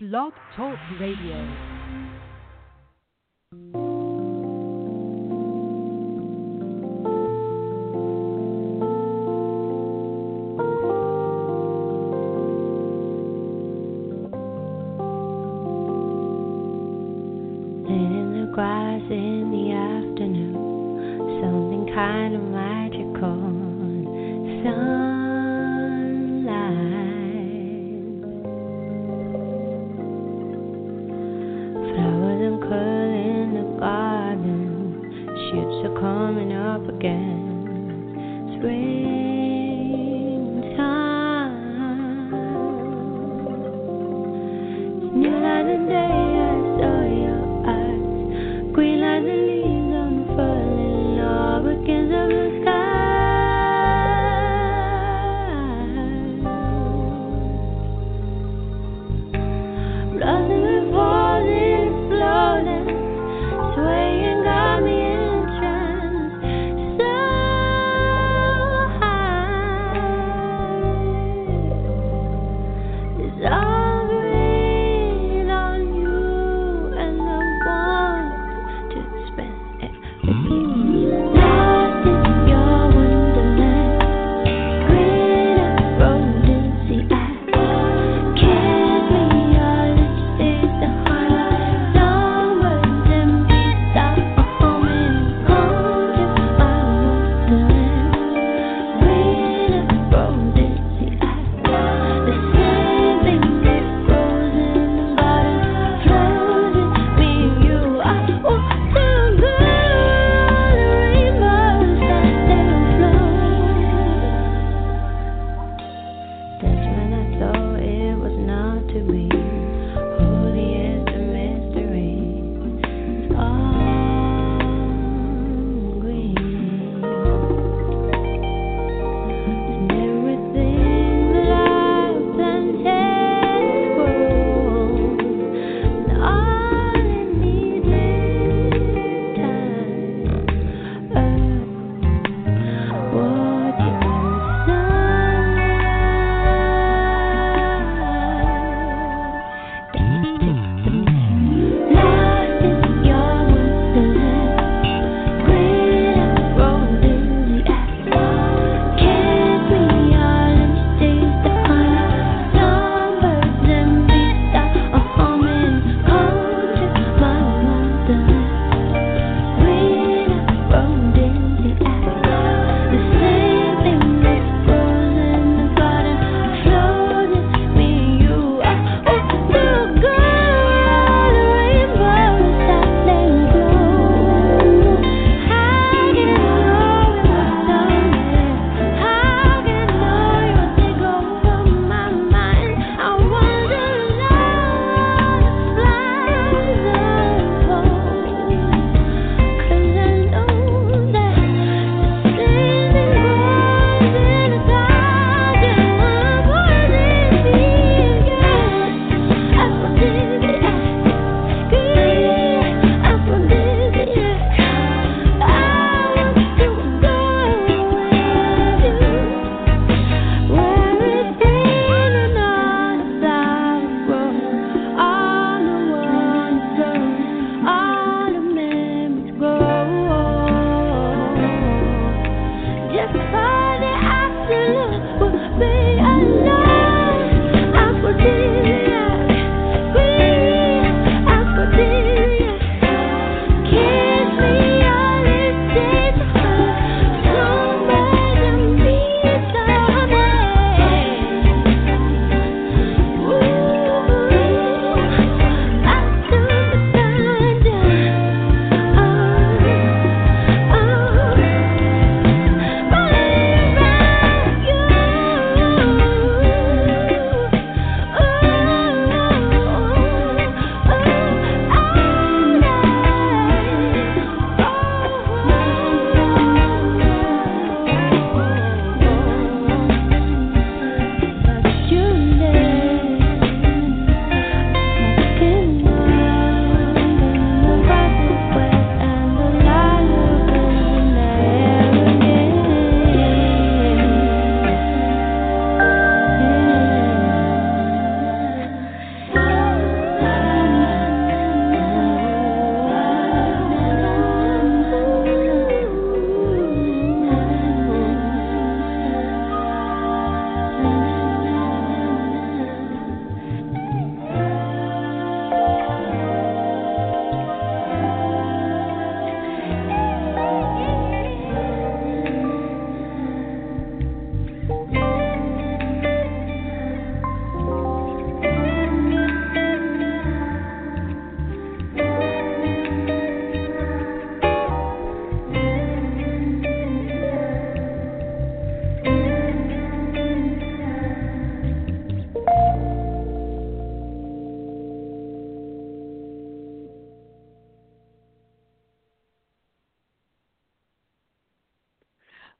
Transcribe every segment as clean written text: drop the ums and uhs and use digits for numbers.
Blog Talk Radio. Stay.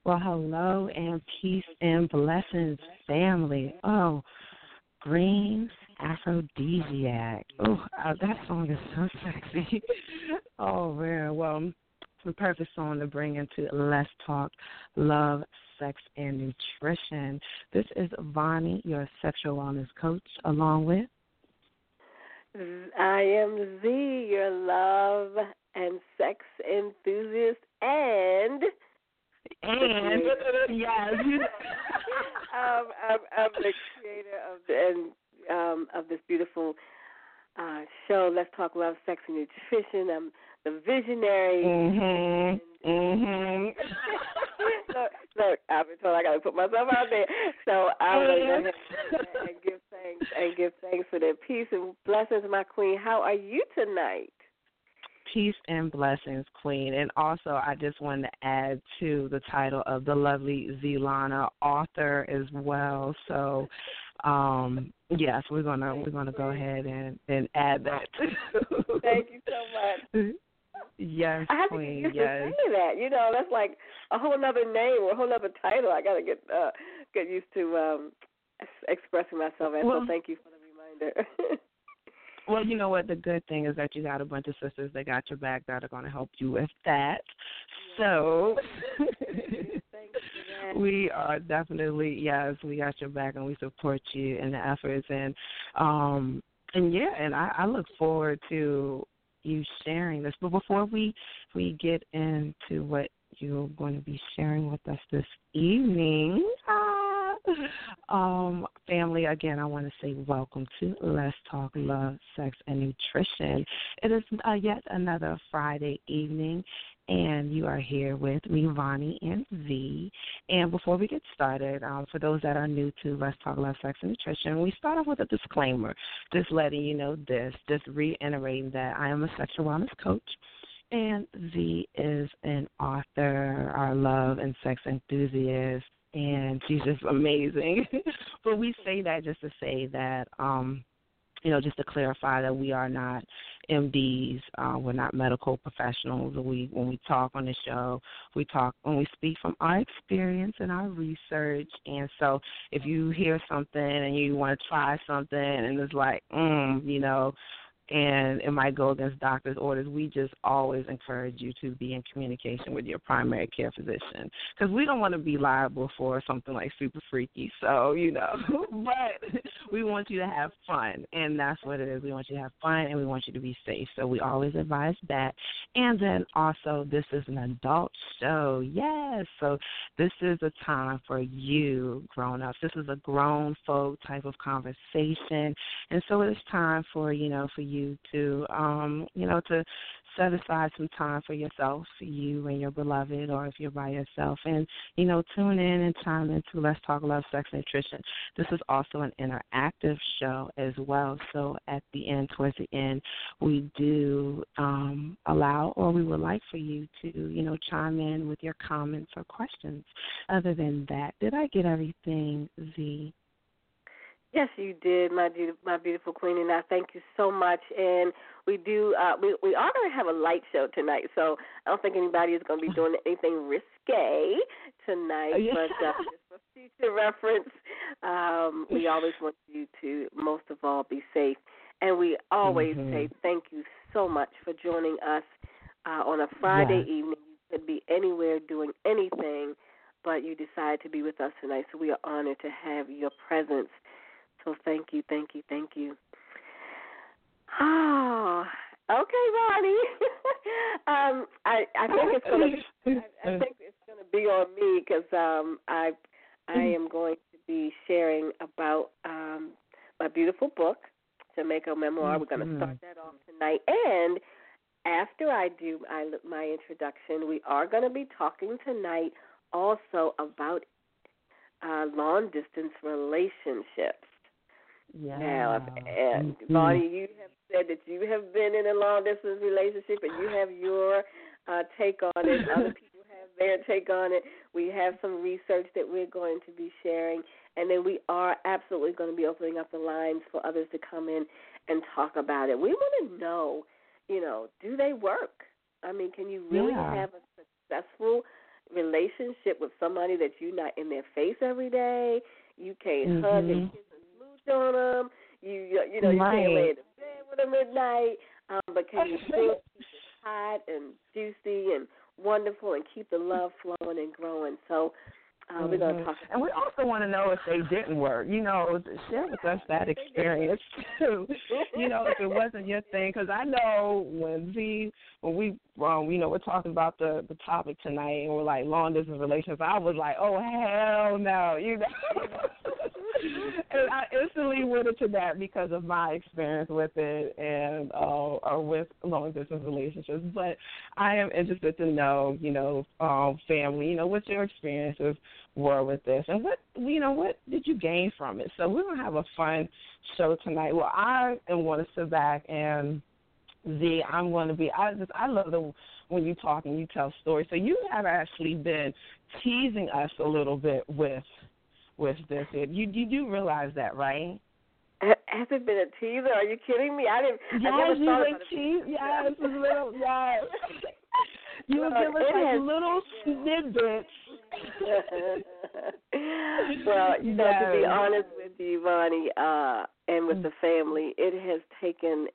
Well, hello and peace and blessings, family. Oh, Green Aphrodisiac. Oh, that song is so sexy. Oh, man. Well, it's a perfect song to bring into Let's Talk Love, Sex, and Nutrition. This is Vonnie, your sexual wellness coach, along with... I am Z, your love and sex enthusiast and yes, I'm the creator of of this beautiful show. Let's Talk Love, Sex, and Nutrition. I'm the visionary. Mm-hmm. Mm-hmm. Look, I've been told I got to put myself out there, so I'm going to give thanks for their peace and blessings, my queen. How are you tonight? Peace and blessings, Queen. And also, I just wanted to add to the title of the lovely Zelana, author as well. So, yes, we're gonna go ahead and add that too. Thank you so much. Yes, I have Queen. To get used to saying that. You know, that's like a whole other name or a whole other title. I gotta get used to expressing myself. And so, thank you for the reminder. Well, you know what? The good thing is that you got a bunch of sisters that got your back that are going to help you with that. Yeah. So we are definitely, yes, we got your back and we support you in the efforts. And I look forward to you sharing this. But before we get into what you're going to be sharing with us this evening, family, again, I want to say welcome to Let's Talk Love, Sex, and Nutrition. It is yet another Friday evening, and you are here with me, Vonnie and V. And before we get started, for those that are new to Let's Talk Love, Sex, and Nutrition, we start off with a disclaimer, just letting you know this, just reiterating that I am a sexual wellness coach. And V is an author, our love and sex enthusiast, and she's just amazing. But we say that just to say that, just to clarify that we are not MDs. We're not medical professionals. When we talk on the show, we speak from our experience and our research. And so if you hear something and you want to try something and it's like, and it might go against doctor's orders, we just always encourage you to be in communication with your primary care physician because we don't want to be liable for something like super freaky. So, but we want you to have fun, and that's what it is. We want you to have fun, and we want you to be safe. So we always advise that. And then also, this is an adult show. Yes. So this is a time for you grown-ups. This is a grown folk type of conversation. And so it's time for you to set aside some time for yourself, you and your beloved, or if you're by yourself, and, tune in and chime into Let's Talk Love, Sex, and Nutrition. This is also an interactive show as well, so at the end, towards the end, we do allow, or we would like for you to, chime in with your comments or questions. Other than that, did I get everything, Z? Yes, you did, my beautiful queen, and I thank you so much. And we do, we are going to have a light show tonight, so I don't think anybody is going to be doing anything risque tonight. Oh, yeah. But just for future reference, we always want you to, most of all, be safe. And we always say thank you so much for joining us on a Friday evening. You could be anywhere doing anything, but you decided to be with us tonight, so we are honored to have your presence. So thank you. Oh, okay, Vonnie. I think it's gonna be on me because I am going to be sharing about my beautiful book, Jamaica Memoir. We're gonna start that off tonight, and after I do my introduction, we are gonna be talking tonight also about long distance relationships. Yeah. Now, and Vonnie, you have said that you have been in a long-distance relationship, and you have your take on it. Other people have their take on it. We have some research that we're going to be sharing, and then we are absolutely going to be opening up the lines for others to come in and talk about it. We want to know, do they work? I mean, can you really have a successful relationship with somebody that you're not in their face every day. You can't hug and kiss and smooch on them. You know, you can't lay in the bed with them at night. But can you feel hot and juicy and wonderful and keep the love flowing and growing? So we're going to talk about we also want to know if they didn't work. You know, share with us that experience, too. You know, if it wasn't your thing. Because I know when we, you know, we're talking about the topic tonight and we're like long-distance relationships, I was like, oh, hell no, you know. And I instantly went into that because of my experience with it and or with long-distance relationships. But I am interested to know, you know, family, you know, what your experiences were with this and what, you know, what did you gain from it? So we're going to have a fun show tonight. Well, I want to sit back and Z, I'm going to be, I love the when you talk and you tell stories. So you have actually been teasing us a little bit with this. You do realize that, right? Has it been a teaser? Are you kidding me? I didn't. Yes, I never thought about it. Yes, a little. Yes. You would give us like little snippets. Well, you know, to be honest with you, Vonnie, and with the family, it has taken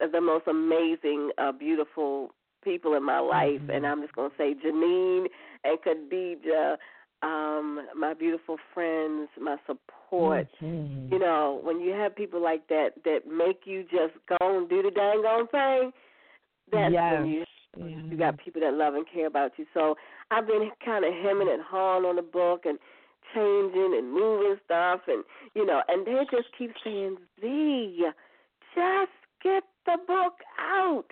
the most amazing, beautiful people in my life, and I'm just going to say Janine and Khadija. My beautiful friends, my support. You know, when you have people like that that make you just go and do the dang on thing, that's when you got people that love and care about you. So I've been kind of hemming and hawing on the book and changing and moving stuff, and you know, and they just keep saying, Z, just get the book out.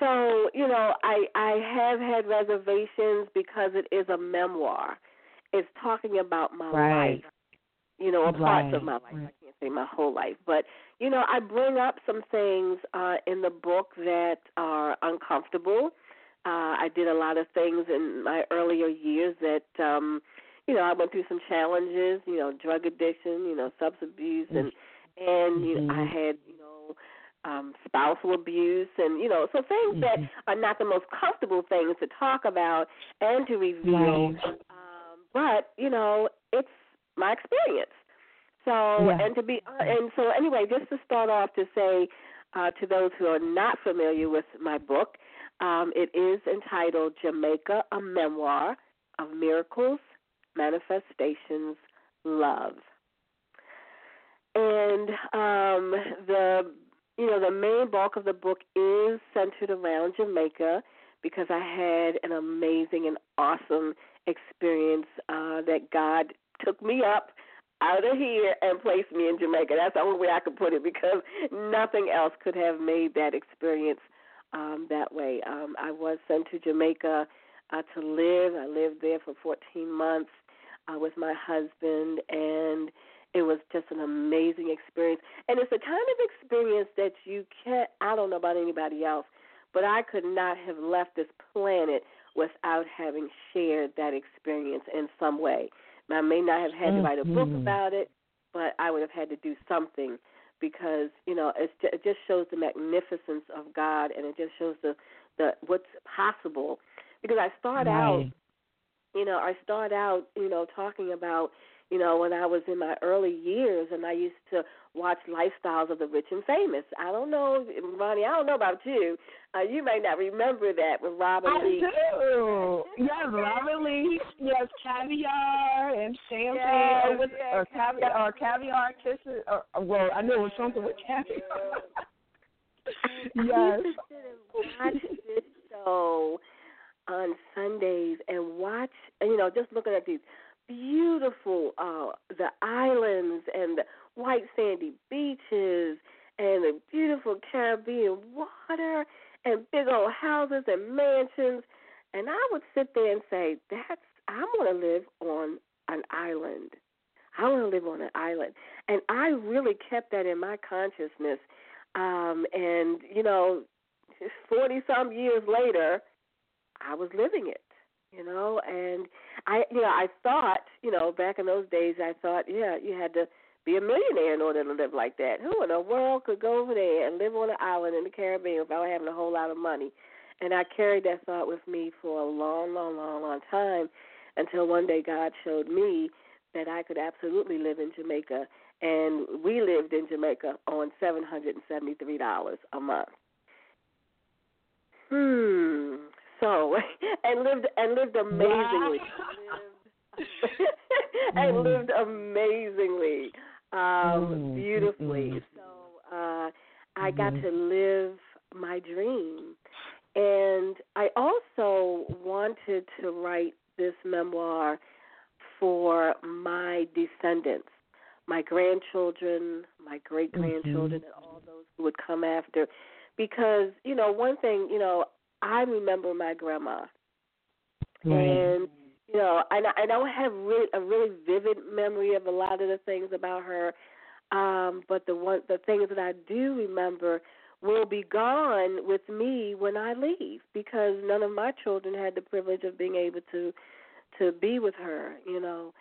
So, you know, I have had reservations because it is a memoir. It's talking about my life, you know, or parts of my life. I can't say my whole life. But, you know, I bring up some things in the book that are uncomfortable. I did a lot of things in my earlier years that, you know, I went through some challenges, you know, drug addiction, you know, substance abuse, and you know, I had, you know, spousal abuse and, you know, so things that are not the most comfortable things to talk about and to reveal. But, you know, it's my experience. So, and to be, and so anyway, just to start off to say to those who are not familiar with my book, it is entitled Jamaica: A Memoir of Miracles, Manifestations, Love. And you know, the main bulk of the book is centered around Jamaica because I had an amazing and awesome experience that God took me up out of here and placed me in Jamaica. That's the only way I could put it because nothing else could have made that experience that way. I was sent to Jamaica to live. I lived there for 14 months with my husband, and it was just an amazing experience. And it's the kind of experience that you can't, I don't know about anybody else, but I could not have left this planet without having shared that experience in some way. Now, I may not have had to write a book about it, but I would have had to do something because, you know, it just shows the magnificence of God, and it just shows the what's possible. Because I start out, you know, talking about, you know, when I was in my early years and I used to watch Lifestyles of the Rich and Famous. I don't know, Vonnie, I don't know about you. You may not remember that with Robin Leach. I do. Yes, Robin Leach. Yes, caviar and champagne. Yes, or caviar kisses. Well, I knew it was something with caviar. I used to watch this show on Sundays and watch, you know, just looking at these beautiful, the islands and the white sandy beaches and the beautiful Caribbean water and big old houses and mansions. And I would sit there and say, I want to live on an island. I want to live on an island. And I really kept that in my consciousness. And, you know, 40-some years later, I was living it. You know, and I thought, you know, back in those days, I thought, you had to be a millionaire in order to live like that. Who in the world could go over there and live on an island in the Caribbean without having a whole lot of money? And I carried that thought with me for a long, long, long, long time until one day God showed me that I could absolutely live in Jamaica. And we lived in Jamaica on $773 a month. So, and lived amazingly. And lived amazingly, beautifully. So I got to live my dream. And I also wanted to write this memoir for my descendants, my grandchildren, my great-grandchildren, and all those who would come after. Because, you know, one thing, you know, I remember my grandma. And, you know, I don't have a really vivid memory of a lot of the things about her, but the things that I do remember will be gone with me when I leave, because none of my children had the privilege of being able to be with her, you know.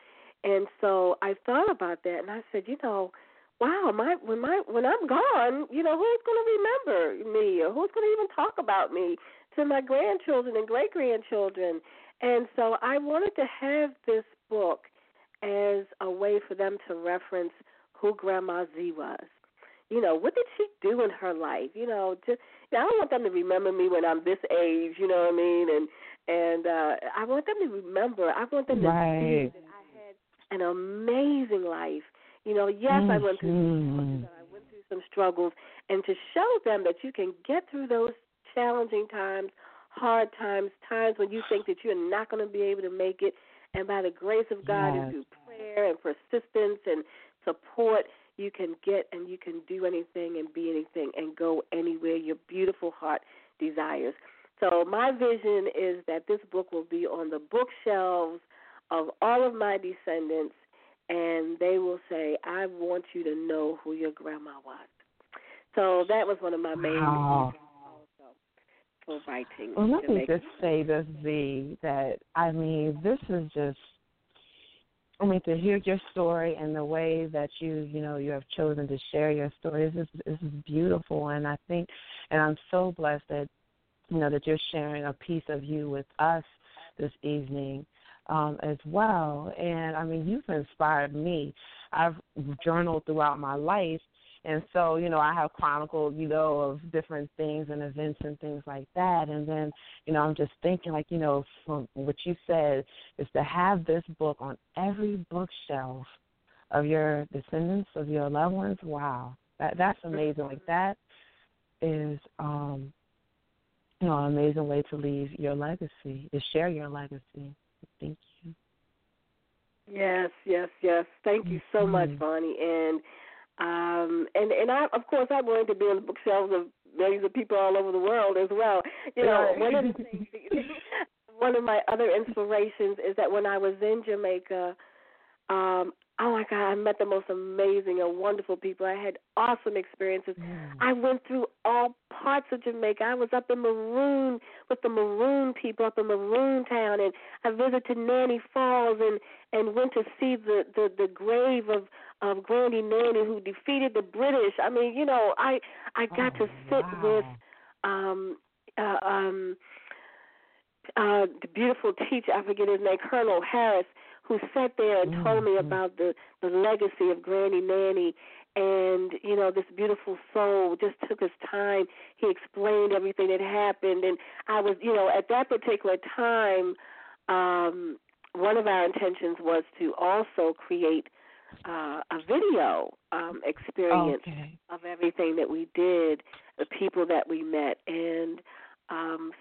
And so I thought about that, and I said, you know, wow, when I'm gone, you know, who's going to remember me, or who's going to even talk about me to my grandchildren and great-grandchildren? And so I wanted to have this book as a way for them to reference who Grandma Z was. You know, what did she do in her life? You know, just, I don't want them to remember me when I'm this age, you know what I mean? And I want them to remember. I want them to see that I had an amazing life. You know, yes, I went through some challenges, I went through some struggles, and to show them that you can get through those challenging times, hard times, times when you think that you're not going to be able to make it, and by the grace of God and through prayer and persistence and support, you can get and you can do anything and be anything and go anywhere your beautiful heart desires. So my vision is that this book will be on the bookshelves of all of my descendants, and they will say, I want you to know who your grandma was. So that was one of my main reasons also for writing. Well, let me just say this, Z, that, I mean, this is just, I mean, to hear your story and the way that you know, you have chosen to share your story, this is beautiful. And I think, and I'm so blessed that, you know, that you're sharing a piece of you with us this evening as well. And, I mean, you've inspired me. I've journaled throughout my life. And so, you know, I have chronicled, you know, of different things and events and things like that. And then, you know, I'm just thinking, like, you know, from what you said is to have this book on every bookshelf of your descendants, of your loved ones. Wow. That's amazing. Like, that is, you know, an amazing way to leave your legacy, to share your legacy. Thank you. Yes, yes, yes. Thank you so much, Vonnie. And I, of course, I wanted to be on the bookshelves of millions of people all over the world as well. You know, one of my other inspirations is that when I was in Jamaica, oh, my God, I met the most amazing and wonderful people. I had awesome experiences. I went through all parts of Jamaica. I was up in Maroon with the Maroon people up in Maroon Town, and I visited Nanny Falls and went to see the grave of Granny Nanny, who defeated the British. I mean, you know, I got to sit with the beautiful teacher, I forget his name, Colonel Harris, who sat there and told me about the legacy of Granny Nanny. And, you know, this beautiful soul just took his time. He explained everything that happened. And I was, you know, at that particular time, one of our intentions was to also create a video experience of everything that we did, the people that we met. And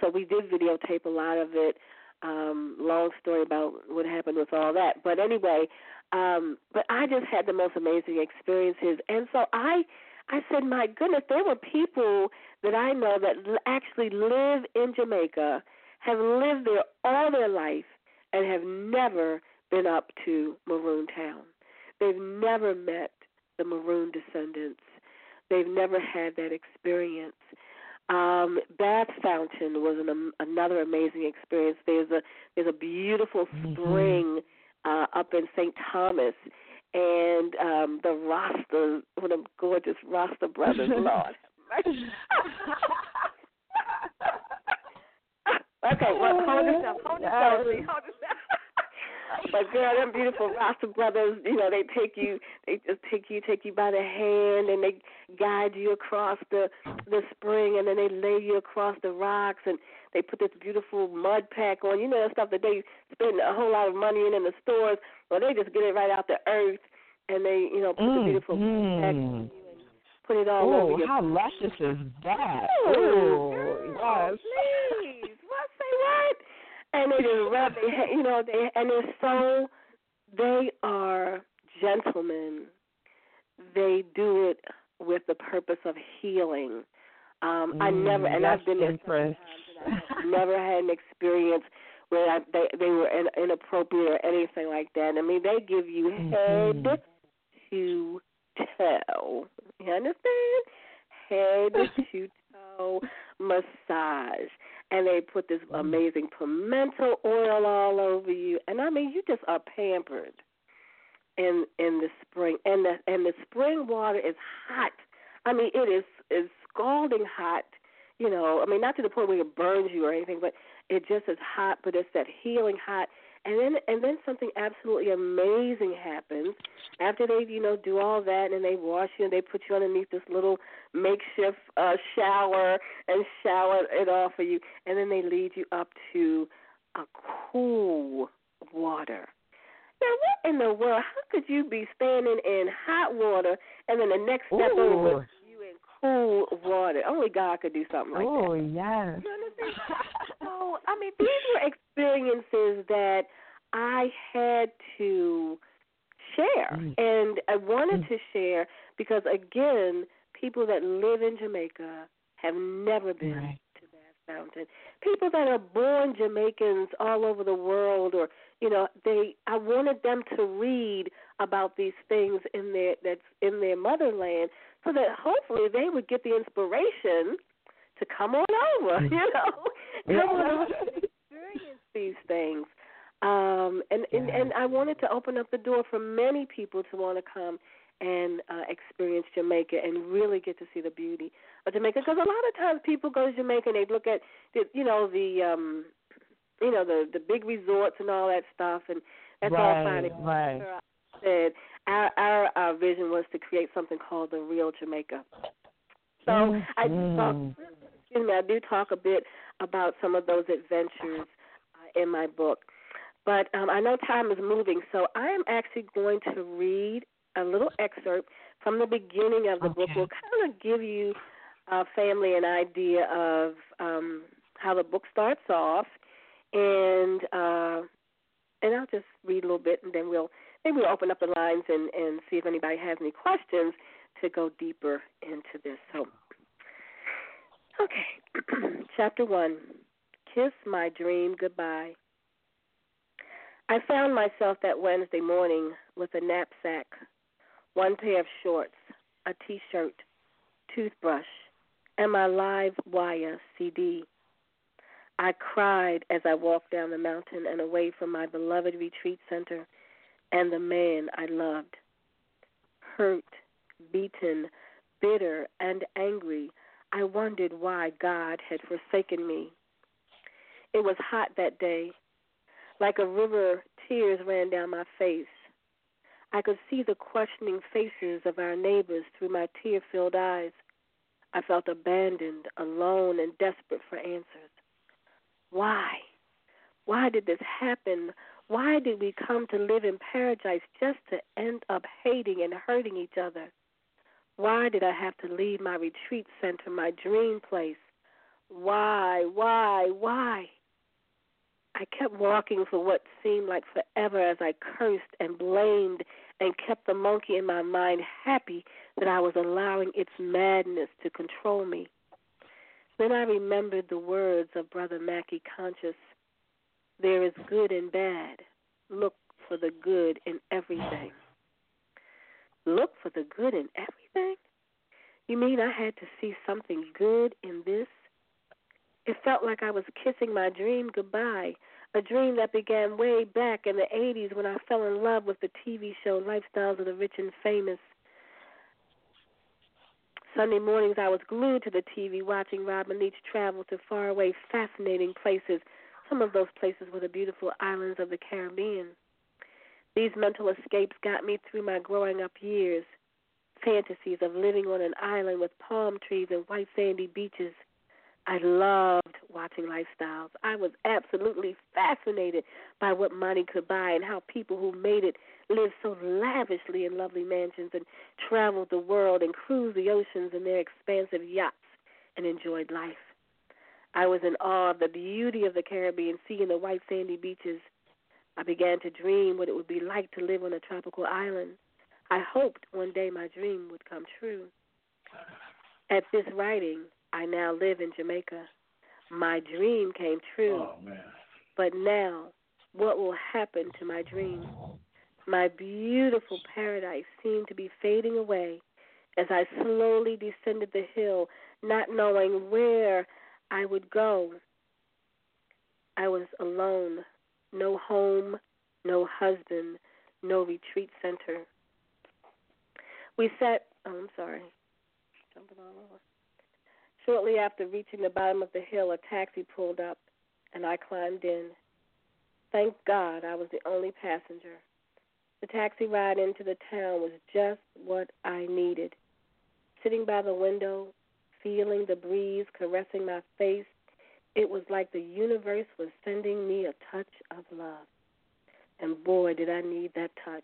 so we did videotape a lot of it. Long story about what happened with all that. But anyway, but I just had the most amazing experiences. And so I said, my goodness, there were people that I know that actually live in Jamaica, have lived there all their life, and have never been up to Maroon Town. They've never met the Maroon descendants. They've never had that experience. Bath Fountain was another amazing experience. There's a beautiful spring up in St. Thomas, and the Rasta, what a gorgeous Rasta brothers, Lord. Hold yourself. But girl, them beautiful Rasta brothers, you know, they just take you by the hand, and they guide you across the spring, and then they lay you across the rocks, and they put this beautiful mud pack on. You know, that stuff that they spend a whole lot of money in the stores. Well, they just get it right out the earth, and they, you know, put the beautiful pack on you and put it all over you. How luscious is that? Yes. Please, what? Say what? And they just rub their head, you know, they are gentlemen. They do it with the purpose of healing. I've been there sometimes, and I've never had an experience where they were inappropriate or anything like that. I mean, they give you head to toe. You understand? Head to toe massage. And they put this amazing pimento oil all over you. And, I mean, you just are pampered in the spring. And the spring water is hot. I mean, it is scalding hot, you know. I mean, not to the point where it burns you or anything, but it just is hot, but it's that healing hot. And then something absolutely amazing happens after they, you know, do all that, and they wash you and they put you underneath this little makeshift shower and shower it off of you, and then they lead you up to a cool water. Now, what in the world? How could you be standing in hot water and then the next step over you in cool water? Only God could do something like that. Oh, yes. You understand? So, I mean, these were experiences that I had to share, and I wanted to share because, again, people that live in Jamaica have never been to Bath Fountain. People that are born Jamaicans all over the world, or, you know, I wanted them to read about these things that's in their motherland, so that hopefully they would get the inspiration to come on over, you know. Come on over and experience these things. And I wanted to open up the door for many people to want to come and experience Jamaica and really get to see the beauty of Jamaica. Because a lot of times people go to Jamaica and they look at, the big resorts and all that stuff, and that's all fine. Right. I said our vision was to create something called the Real Jamaica. So I do talk a bit about some of those adventures in my book. But I know time is moving, so I am actually going to read a little excerpt from the beginning of the book. We'll kind of give you, family, an idea of how the book starts off, and I'll just read a little bit, and then we'll open up the lines and see if anybody has any questions to go deeper into this. So, okay, Chapter 1, Kiss My Dream Goodbye. I found myself that Wednesday morning with a knapsack, one pair of shorts, a T-shirt, toothbrush, and my live wire CD. I cried as I walked down the mountain and away from my beloved retreat center and the man I loved. Hurt, beaten, bitter, and angry, I wondered why God had forsaken me. It was hot that day. Like a river, tears ran down my face. I could see the questioning faces of our neighbors through my tear-filled eyes. I felt abandoned, alone, and desperate for answers. Why? Why did this happen? Why did we come to live in paradise just to end up hating and hurting each other? Why did I have to leave my retreat center, my dream place? Why? I kept walking for what seemed like forever as I cursed and blamed and kept the monkey in my mind happy that I was allowing its madness to control me. Then I remembered the words of Brother Mackey Conscious, "There is good and bad. Look for the good in everything." Look for the good in everything? You mean I had to see something good in this? It felt like I was kissing my dream goodbye, a dream that began way back in the 80s when I fell in love with the TV show Lifestyles of the Rich and Famous. Sunday mornings I was glued to the TV watching Robin Leach travel to faraway, fascinating places Some of those places were the beautiful islands of the Caribbean. These mental escapes got me through my growing up years, fantasies of living on an island with palm trees and white sandy beaches. I loved watching Lifestyles. I was absolutely fascinated by what money could buy and how people who made it lived so lavishly in lovely mansions and traveled the world and cruised the oceans in their expansive yachts and enjoyed life. I was in awe of the beauty of the Caribbean Sea and the white sandy beaches. I began to dream what it would be like to live on a tropical island. I hoped one day my dream would come true. At this writing, I now live in Jamaica. My dream came true. Oh, man. But now, what will happen to my dream? My beautiful paradise seemed to be fading away as I slowly descended the hill, not knowing where I would go. I was alone. No home, no husband, no retreat center. Shortly after reaching the bottom of the hill, a taxi pulled up, and I climbed in. Thank God I was the only passenger. The taxi ride into the town was just what I needed. Sitting by the window, feeling the breeze caressing my face, it was like the universe was sending me a touch of love. And boy, did I need that touch.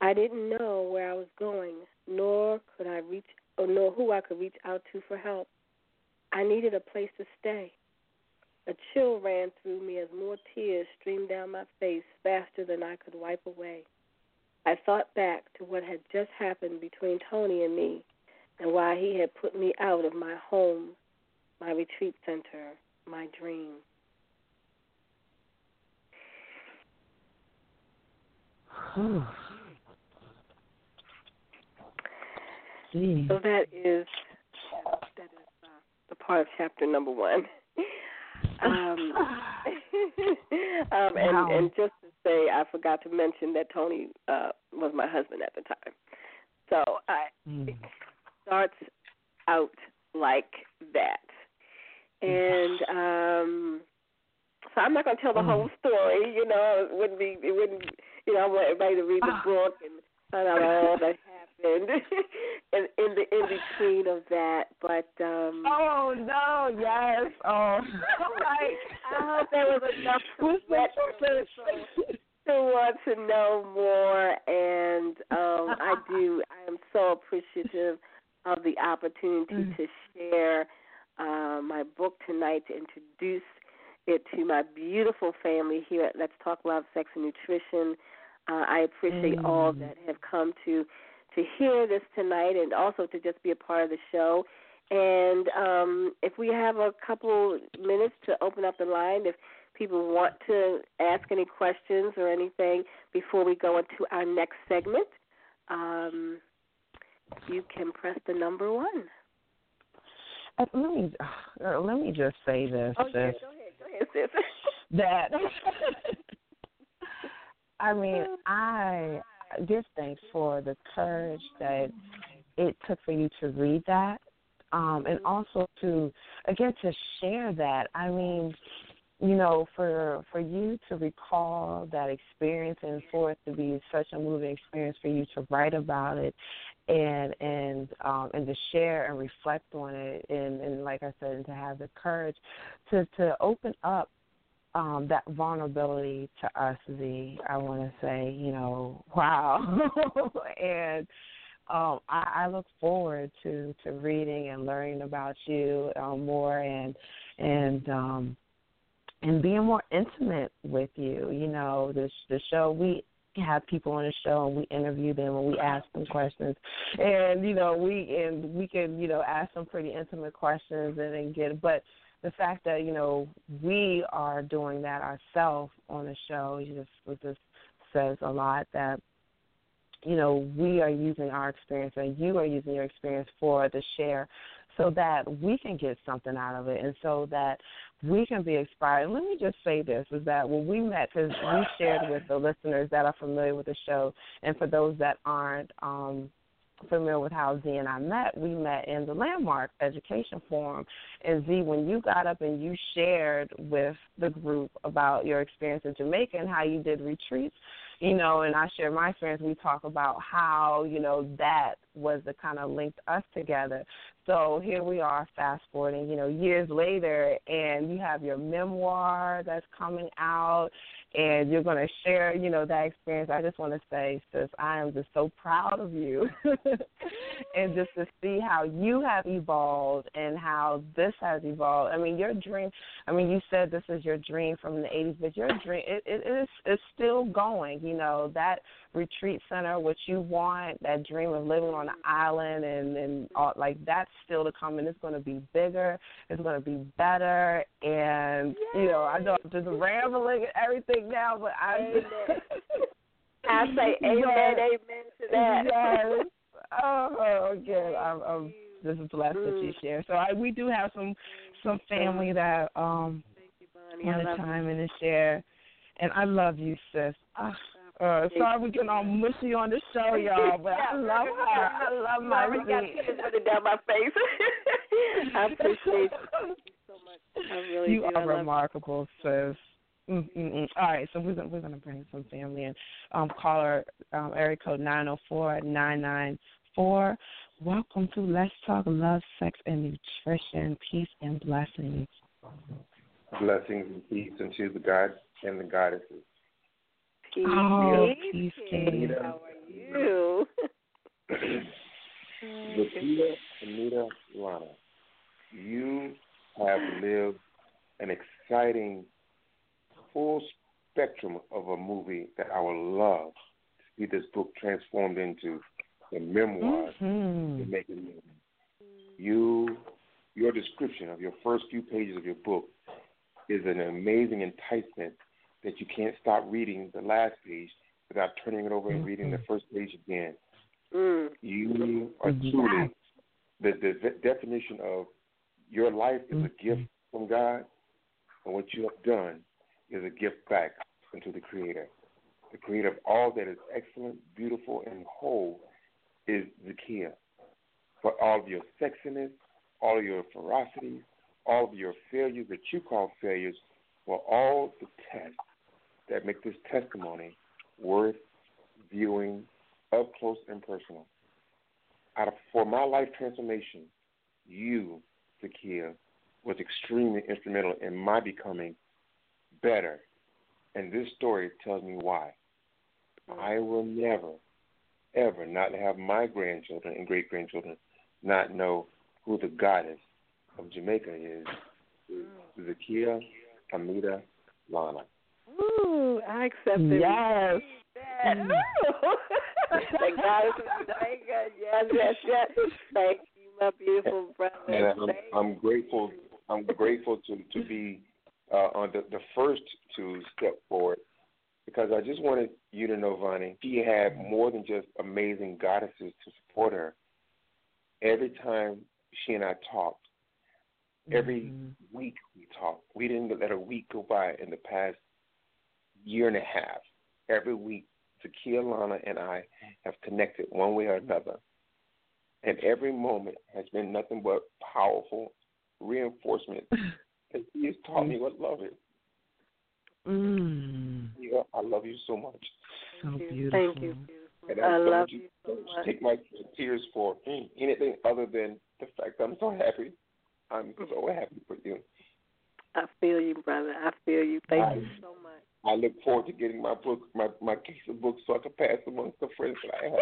I didn't know where I was going, nor who I could reach out to for help. I needed a place to stay. A chill ran through me as more tears streamed down my face faster than I could wipe away. I thought back to what had just happened between Tony and me and why he had put me out of my home, my retreat center, my dream. So that is the part of chapter number 1. Wow. And just to say, I forgot to mention that Tony was my husband at the time. So it starts out like that. And so I'm not going to tell the whole story. You know, it wouldn't. You know, I want everybody to read the book and find out all that happened in the in between of that. But oh no, yes, oh, like I hope there was enough to want to know more. And I do. I am so appreciative of the opportunity to share my book tonight, to introduce it to my beautiful family here at Let's Talk Love, Sex, and Nutrition. I appreciate all that have come to hear this tonight and also to just be a part of the show. And if we have a couple minutes to open up the line, if people want to ask any questions or anything before we go into our next segment, you can press the number 1. Let me just say this. Oh, yeah, go ahead, sis. That I mean, I give thanks for the courage that it took for you to read that, and also to again to share that. I mean, you know, for you to recall that experience and for it to be such a moving experience for you to write about it. And to share and reflect on it, and like I said, and to have the courage to open up that vulnerability to us, Z. I want to say, you know, wow. And I look forward to reading and learning about you more and being more intimate with you. You know, the show we have people on the show and we interview them and we ask them questions, and you know we can, you know, ask some pretty intimate questions and then get. But the fact that, you know, we are doing that ourselves on the show just says a lot that, you know, we are using our experience and you are using your experience for the share, so that we can get something out of it and so that we can be inspired. Let me just say this, is that when we met, because we shared with the listeners that are familiar with the show, and for those that aren't, familiar with how Z and I met, we met in the Landmark Education Forum. And Z, when you got up and you shared with the group about your experience in Jamaica and how you did retreats, you know, and I share my experience, we talk about how, you know, that was the kind of linked us together. So here we are, fast forwarding, you know, years later, and you have your memoir that's coming out, and you're going to share, you know, that experience. I just want to say, sis, I am just so proud of you and just to see how you have evolved and how this has evolved. I mean, your dream, I mean, you said this is your dream from the 80s, but your dream, it's still going, you know, that retreat center, what you want, that dream of living on an island and all, like, that's still to come, and it's going to be bigger, it's going to be better, and, yay, you know, I know I'm just rambling and everything now, but I say amen to that. Yes. Oh, again, I'm just blessed that you share. So we do have some family that want to chime in and share, and I love you, sis. Sorry we're getting all mushy on the show, y'all, but I love her. I love my Z. Down my face. I appreciate you so much. I really do. You are remarkable, sis. Mm-mm-mm. All right, so we're gonna bring some family in. Caller area code 904-994. Welcome to Let's Talk Love, Sex, and Nutrition. Peace and blessings. Blessings and peace and to the gods and the goddesses. Peace. Oh, peace, Kate. How are you? Zakiyyah Ameedah Lana, you have lived an exciting full spectrum of a movie that I would love to see this book transformed into the memoir. Mm-hmm. Your description of your first few pages of your book is an amazing enticement that you can't stop reading the last page without turning it over and reading the first page again. Mm-hmm. You are truly the definition of your life is a gift from God, and what you have done is a gift back unto the Creator of all that is excellent, beautiful, and whole is Zakiyyah. For all of your sexiness, all of your ferocity, all of your failures that you call failures, were all the tests that make this testimony worth viewing up close and personal. For my life transformation, you, Zakiyyah, was extremely instrumental in my becoming better, and this story tells me why. I will never, ever not have my grandchildren and great-grandchildren not know who the goddess of Jamaica is, Zakiyyah Ameedah Lana. Ooh, I accept it. Yes. Thank God it's Jamaica. Yes. Thank you, my beautiful brother. And I'm grateful. I'm grateful to be on the first to step forward, because I just wanted you to know, Vonnie, she had more than just amazing goddesses to support her. Every time she and I talked, every week we talked. We didn't let a week go by in the past year and a half. Every week, Zakiyyah Lana and I have connected one way or another, and every moment has been nothing but powerful reinforcement. And he has taught me what love is. Yeah, I love you so much. So beautiful. Thank you. And I love you so much. Take my tears for anything other than the fact that I'm so happy. I'm so happy for you. I feel you, brother. I feel you. Thank you so much. I look forward to getting my book, my case of books, so I can pass amongst the friends that I have.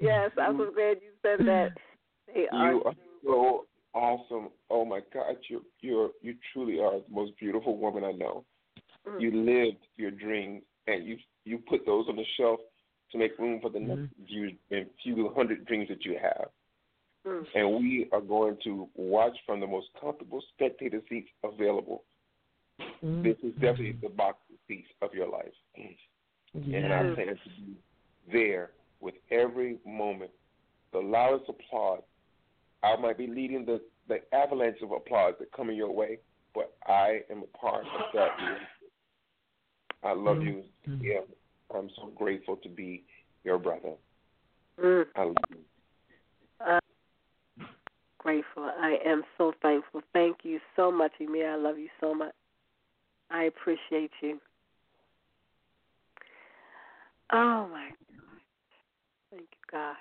Yes. I'm so glad you said that. You are so awesome. Oh, my God, you truly are the most beautiful woman I know. You lived your dreams, and you put those on the shelf to make room for the next few hundred dreams that you have. And we are going to watch from the most comfortable spectator seats available. This is definitely the box seat of your life. And I plan to be there with every moment. The loudest applause. I might be leading the avalanche of applause that coming your way, but I am a part of that. I love you. Yeah, I'm so grateful to be your brother. Grateful. I am so thankful. Thank you so much, Emi. I love you so much. I appreciate you. Oh, my God. Thank you, God.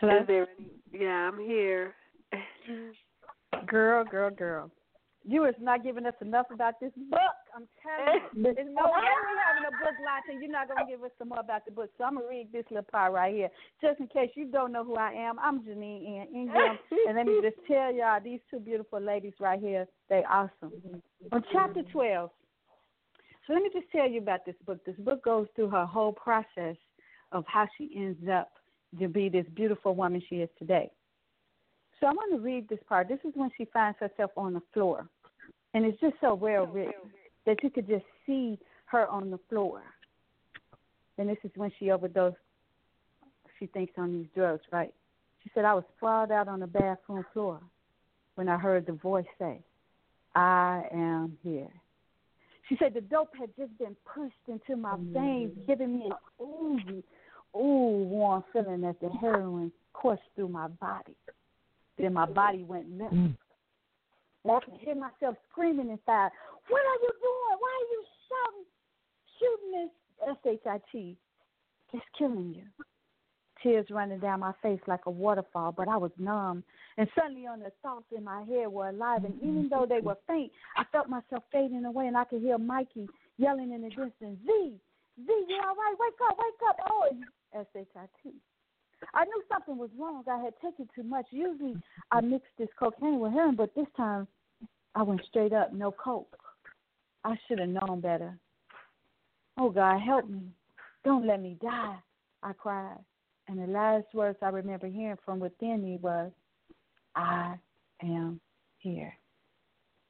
Hello? I'm here. Girl. You is not giving us enough about this book. I'm telling you. There's no way we're having a book launch and you're not going to give us some more about the book. So I'm going to read this little part right here. Just in case you don't know who I am, I'm Janine Ann Ingram. And let me just tell y'all, these two beautiful ladies right here, they awesome. On chapter 12. So let me just tell you about this book. This book goes through her whole process of how she ends up to be this beautiful woman she is today. So I want to read this part. This is when she finds herself on the floor. And it's just so well written that you could just see her on the floor. And this is when she overdosed, she thinks, on these drugs, right? She said, I was sprawled out on the bathroom floor when I heard the voice say, I am here. She said the dope had just been pushed into my veins, giving me an ooh, warm feeling as the heroin coursed through my body. Then my body went nuts. And I could hear myself screaming inside, what are you doing? Why are you shooting this shit? It's killing you. Tears running down my face like a waterfall, but I was numb. And suddenly on the thoughts in my head were alive, and even though they were faint, I felt myself fading away, and I could hear Mikey yelling in the distance, Z, you all right? Wake up. Oh, SHIT. I knew something was wrong. I had taken too much. Usually I mixed this cocaine with heroin, but this time I went straight up, no coke. I should have known better. Oh, God, help me. Don't let me die, I cried. And the last words I remember hearing from within me was, I am here.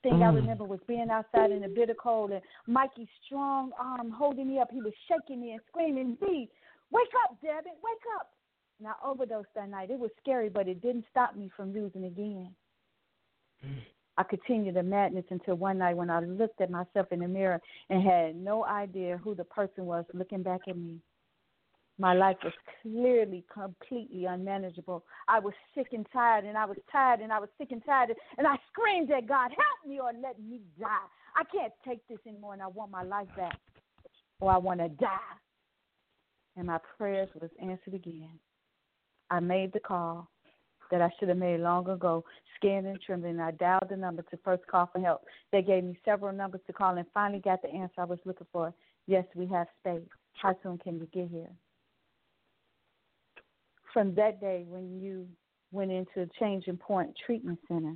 Thing I remember was being outside in the bitter cold and Mikey's strong arm holding me up. He was shaking me and screaming, Z, wake up, Debbie, wake up. And I overdosed that night. It was scary, but it didn't stop me from losing again. I continued the madness until one night when I looked at myself in the mirror and had no idea who the person was looking back at me. My life was clearly, completely unmanageable. I was sick and tired, and I was tired, and I was sick and tired, and I screamed at God, help me or let me die. I can't take this anymore, and I want my life back, or I want to die. And my prayers was answered again. I made the call that I should have made long ago, scared and trembling. I dialed the number to First Call for Help. They gave me several numbers to call and finally got the answer I was looking for. Yes, we have space. How soon can you get here? From that day when you went into Changing Point Treatment Center,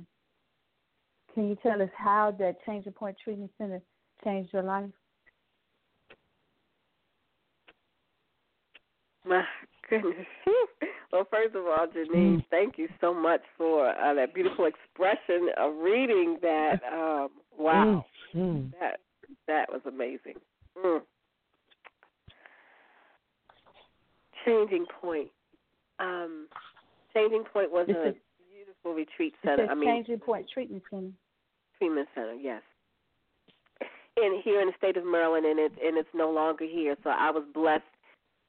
can you tell us how that Changing Point Treatment Center changed your life? My goodness. Well, first of all, Janine, thank you so much for that beautiful expression of reading that. Wow. That was amazing. Changing Point. Changing Point was a beautiful retreat center. Changing Point Treatment Center. Treatment Center, yes. And here in the state of Maryland, and it's no longer here. So I was blessed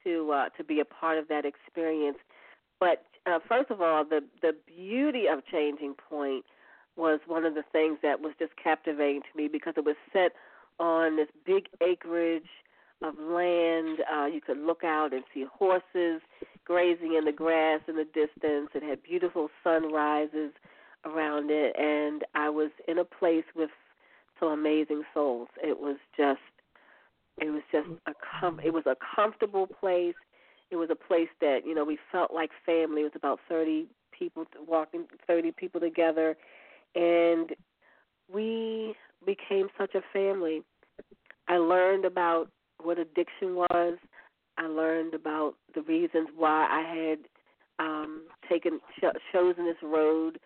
to be a part of that experience. But first of all, the beauty of Changing Point was one of the things that was just captivating to me because it was set on this big acreage of land. You could look out and see horses grazing in the grass in the distance. It had beautiful sunrises around it, and I was in a place with some amazing souls. It was a comfortable place. It was a place that, you know, we felt like family. It was about 30 people together, and we became such a family. I learned about what addiction was. I learned about the reasons why I had chosen this road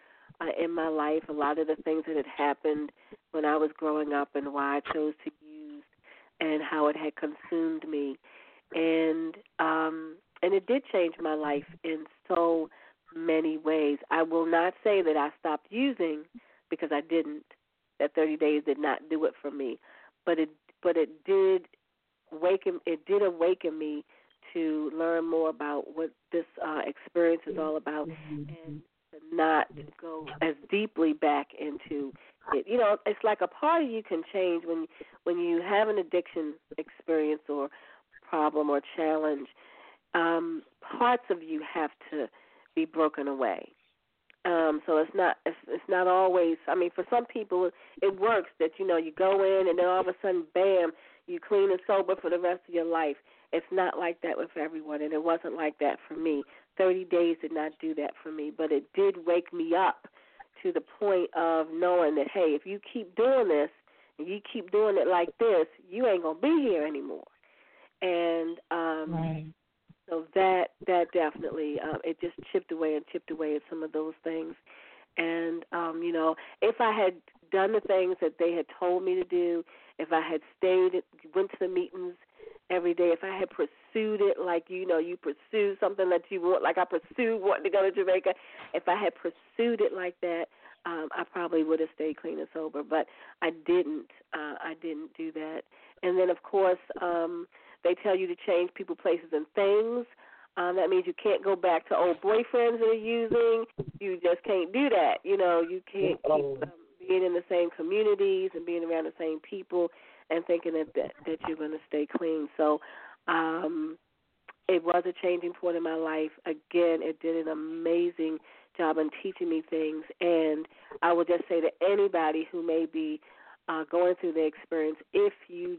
in my life, a lot of the things that had happened when I was growing up and why I chose to use and how it had consumed me. And it did change my life in so many ways. I will not say that I stopped using because I didn't. that 30 days did not do it for me, but it did awaken me to learn more about what this experience is all about, and to not go as deeply back into it. You know, it's like a party you can change when you have an addiction experience or problem or challenge. Parts of you have to be broken away. So it's not always. I mean, for some people, it works that you go in and then all of a sudden, bam, you clean and sober for the rest of your life. It's not like that with everyone, and it wasn't like that for me. 30 days did not do that for me, but it did wake me up to the point of knowing that, hey, if you keep doing this and you keep doing it like this, you ain't gonna be here anymore. And right. So that definitely, it just chipped away at some of those things. And, if I had done the things that they had told me to do, if I had went to the meetings every day, if I had pursued it like, you pursue something that you want, like I pursued wanting to go to Jamaica, if I had pursued it like that, I probably would have stayed clean and sober. But I didn't. I didn't do that. And then, of course, they tell you to change people, places, and things. That means you can't go back to old boyfriends that are using. You just can't do that. You can't keep being in the same communities and being around the same people and thinking that you're going to stay clean. So it was a changing point in my life. Again, it did an amazing job in teaching me things. And I would just say to anybody who may be going through the experience, if you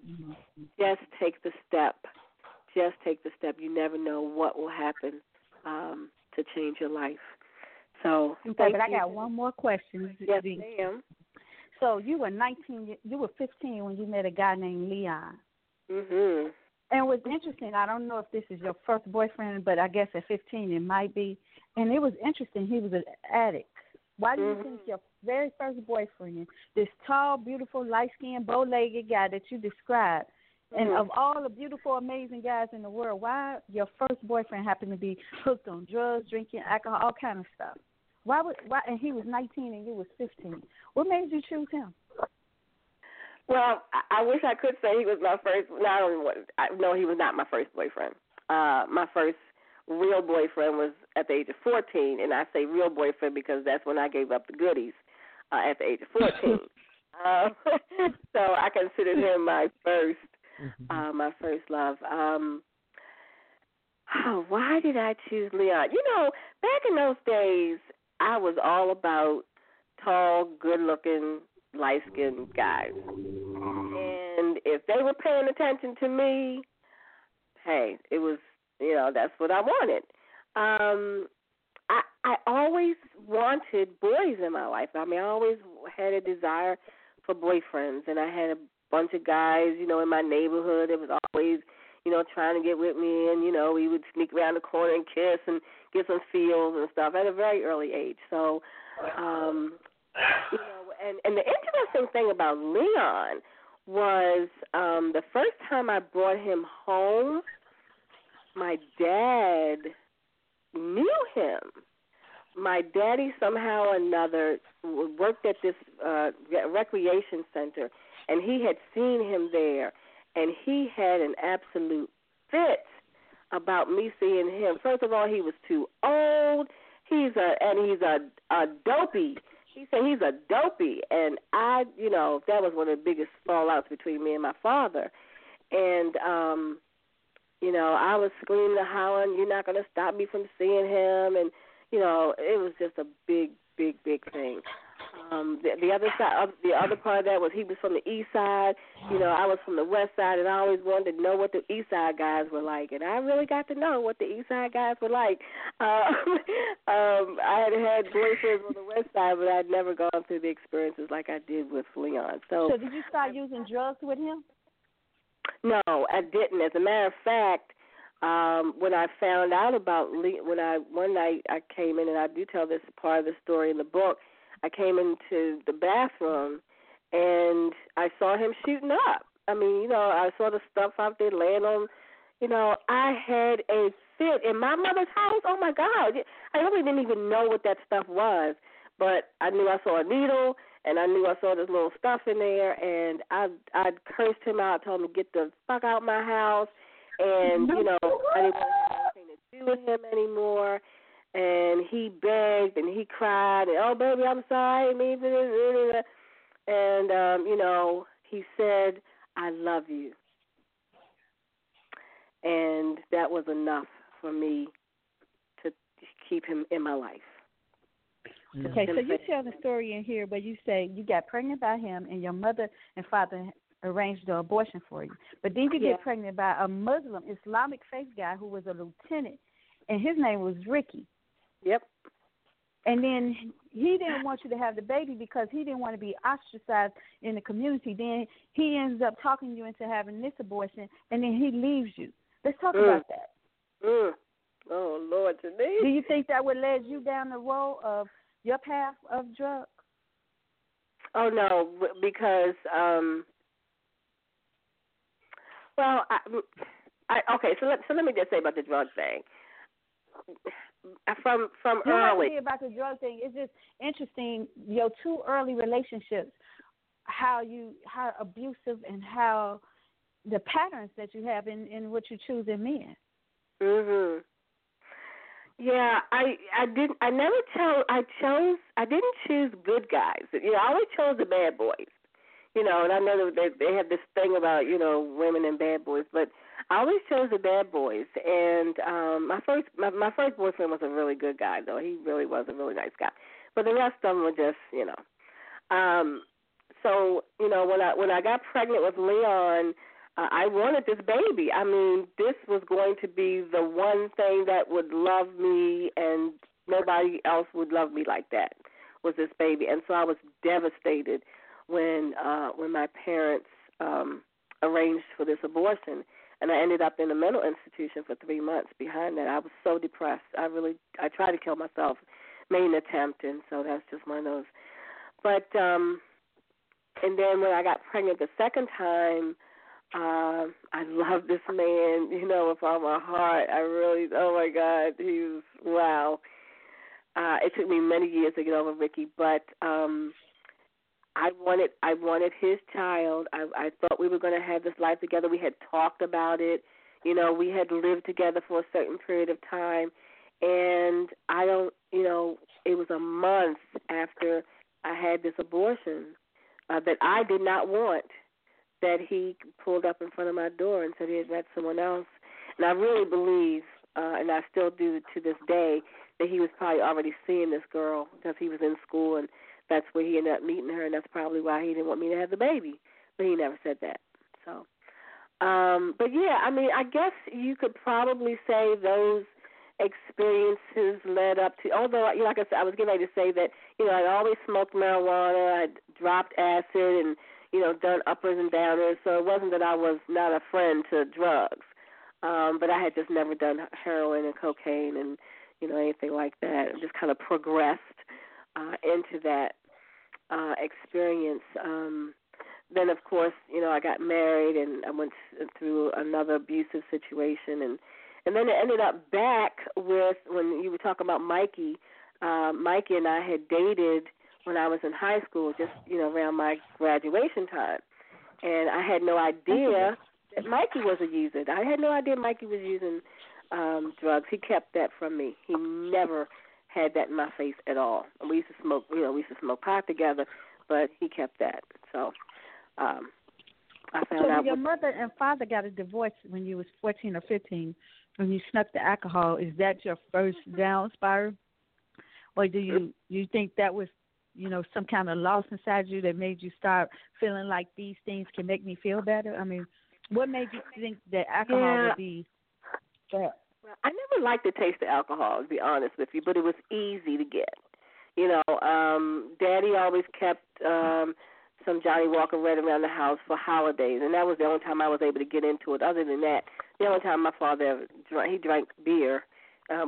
just take the step, you never know what will happen to change your life. So, okay, but I got one more question. Yes, ma'am. So you were 15 when you met a guy named Leon. Mm-hmm. And what's interesting, I don't know if this is your first boyfriend, but I guess at 15 it might be. And it was interesting, he was an addict. Why do you think your very first boyfriend, this tall, beautiful, light-skinned, bow-legged guy that you described, and of all the beautiful, amazing guys in the world, why your first boyfriend happened to be hooked on drugs, drinking, alcohol, all kind of stuff? Why? And he was 19 and you was 15. What made you choose him? Well, I wish I could say he was my first. No, he was not my first boyfriend. My first real boyfriend was at the age of 14, and I say real boyfriend because that's when I gave up the goodies at the age of 14. So I considered him my first, my first love. Why did I choose Leon? Back in those days, I was all about tall, good-looking, light-skinned guys, and if they were paying attention to me, hey, it was. That's what I wanted. I always wanted boys in my life. I mean, I always had a desire for boyfriends, and I had a bunch of guys, in my neighborhood. It was always, trying to get with me, and, we would sneak around the corner and kiss and get some feels and stuff at a very early age. So, and the interesting thing about Leon was the first time I brought him home, my dad knew him. My daddy somehow or another worked at this recreation center, and he had seen him there, and he had an absolute fit about me seeing him. First of all, he was too old. He's a dopey. He said he's a dopey, and I, that was one of the biggest fallouts between me and my father. And I was screaming and hollering, you're not going to stop me from seeing him. And, it was just a big, big, big thing. The other part of that was he was from the east side. I was from the west side, and I always wanted to know what the east side guys were like. And I really got to know what the east side guys were like. I had boyfriends on the west side, but I'd never gone through the experiences like I did with Leon. So did you start using drugs with him? No, I didn't. As a matter of fact, when I found out about one night I came in, and I do tell this part of the story in the book, I came into the bathroom, and I saw him shooting up. I mean, I saw the stuff out there laying on. I had a fit in my mother's house. Oh, my God. I really didn't even know what that stuff was, but I knew I saw a needle, And I knew I saw this little stuff in there, and I cursed him out, told him to get the fuck out of my house, and, you know, I didn't want anything to do with him anymore. And he begged and he cried, and, oh, baby, I'm sorry. And, you know, he said, I love you. And that was enough for me to keep him in my life. Okay, so you tell the story in here, but you say you got pregnant by him and your mother and father arranged the abortion for you. But then you get pregnant by a Muslim Islamic faith guy who was a lieutenant, and his name was Ricky. Yep. And then he didn't want you to have the baby because he didn't want to be ostracized in the community. Then he ends up talking you into having this abortion, and then he leaves you. Let's talk about that. Oh, Lord, today. Do you think that would lead you down the road of your path of drugs? Oh, no, because, well, okay, so let me just say about the drug thing. From early. Not about the drug thing. It's just interesting, your two early relationships, how abusive and how the patterns that you have in what you choose in men. Mm-hmm. Yeah, I didn't choose good guys. You know, I always chose the bad boys. You know, and I know that they have this thing about, you know, women and bad boys, but I always chose the bad boys. And my first boyfriend was a really good guy, though. He really was a really nice guy. But the rest of them were just, you know. So, you know, when I got pregnant with Leon, I wanted this baby. I mean, this was going to be the one thing that would love me, and nobody else would love me like that, was this baby. And so I was devastated when my parents arranged for this abortion, and I ended up in a mental institution for 3 months behind that. I was so depressed. I tried to kill myself, made an attempt, and so that's just one of those. But, and then when I got pregnant the second time, I love this man, you know, with all my heart. I really, oh, my God, he's, wow. It took me many years to get over Ricky, but I wanted his child. I thought we were going to have this life together. We had talked about it. You know, we had lived together for a certain period of time, and I don't, you know, it was a month after I had this abortion that I did not want, that he pulled up in front of my door and said he had met someone else. And I really believe, and I still do to this day, that he was probably already seeing this girl because he was in school, and that's where he ended up meeting her, and that's probably why he didn't want me to have the baby. But he never said that. So, but, yeah, I mean, I guess you could probably say those experiences led up to, although, you know, like I said, I was getting ready to say that, you know, I'd always smoked marijuana, I'd dropped acid, and, you know, done uppers and downers, so it wasn't that I was not a friend to drugs, but I had just never done heroin and cocaine and, you know, anything like that. I just kind of progressed into that experience. Then, of course, you know, I got married, and I went through another abusive situation, and then it ended up back with, when you were talking about Mikey, Mikey and I had dated when I was in high school, just, you know, around my graduation time. And I had no idea that Mikey was a user. I had no idea Mikey was using drugs. He kept that from me. He never had that in my face at all. We used to smoke, you know, pot together, but he kept that. So I found out. So your mother and father got a divorce when you was 14 or 15, when you snuck the alcohol. Is that your first down spiral? Or do you think that was, you know, some kind of loss inside you that made you start feeling like these things can make me feel better? I mean, what made you think that alcohol would be that? Well, I never liked the taste of alcohol, to be honest with you, but it was easy to get. You know, Daddy always kept some Johnny Walker Red around the house for holidays, and that was the only time I was able to get into it. Other than that, the only time my father ever drank, he drank beer,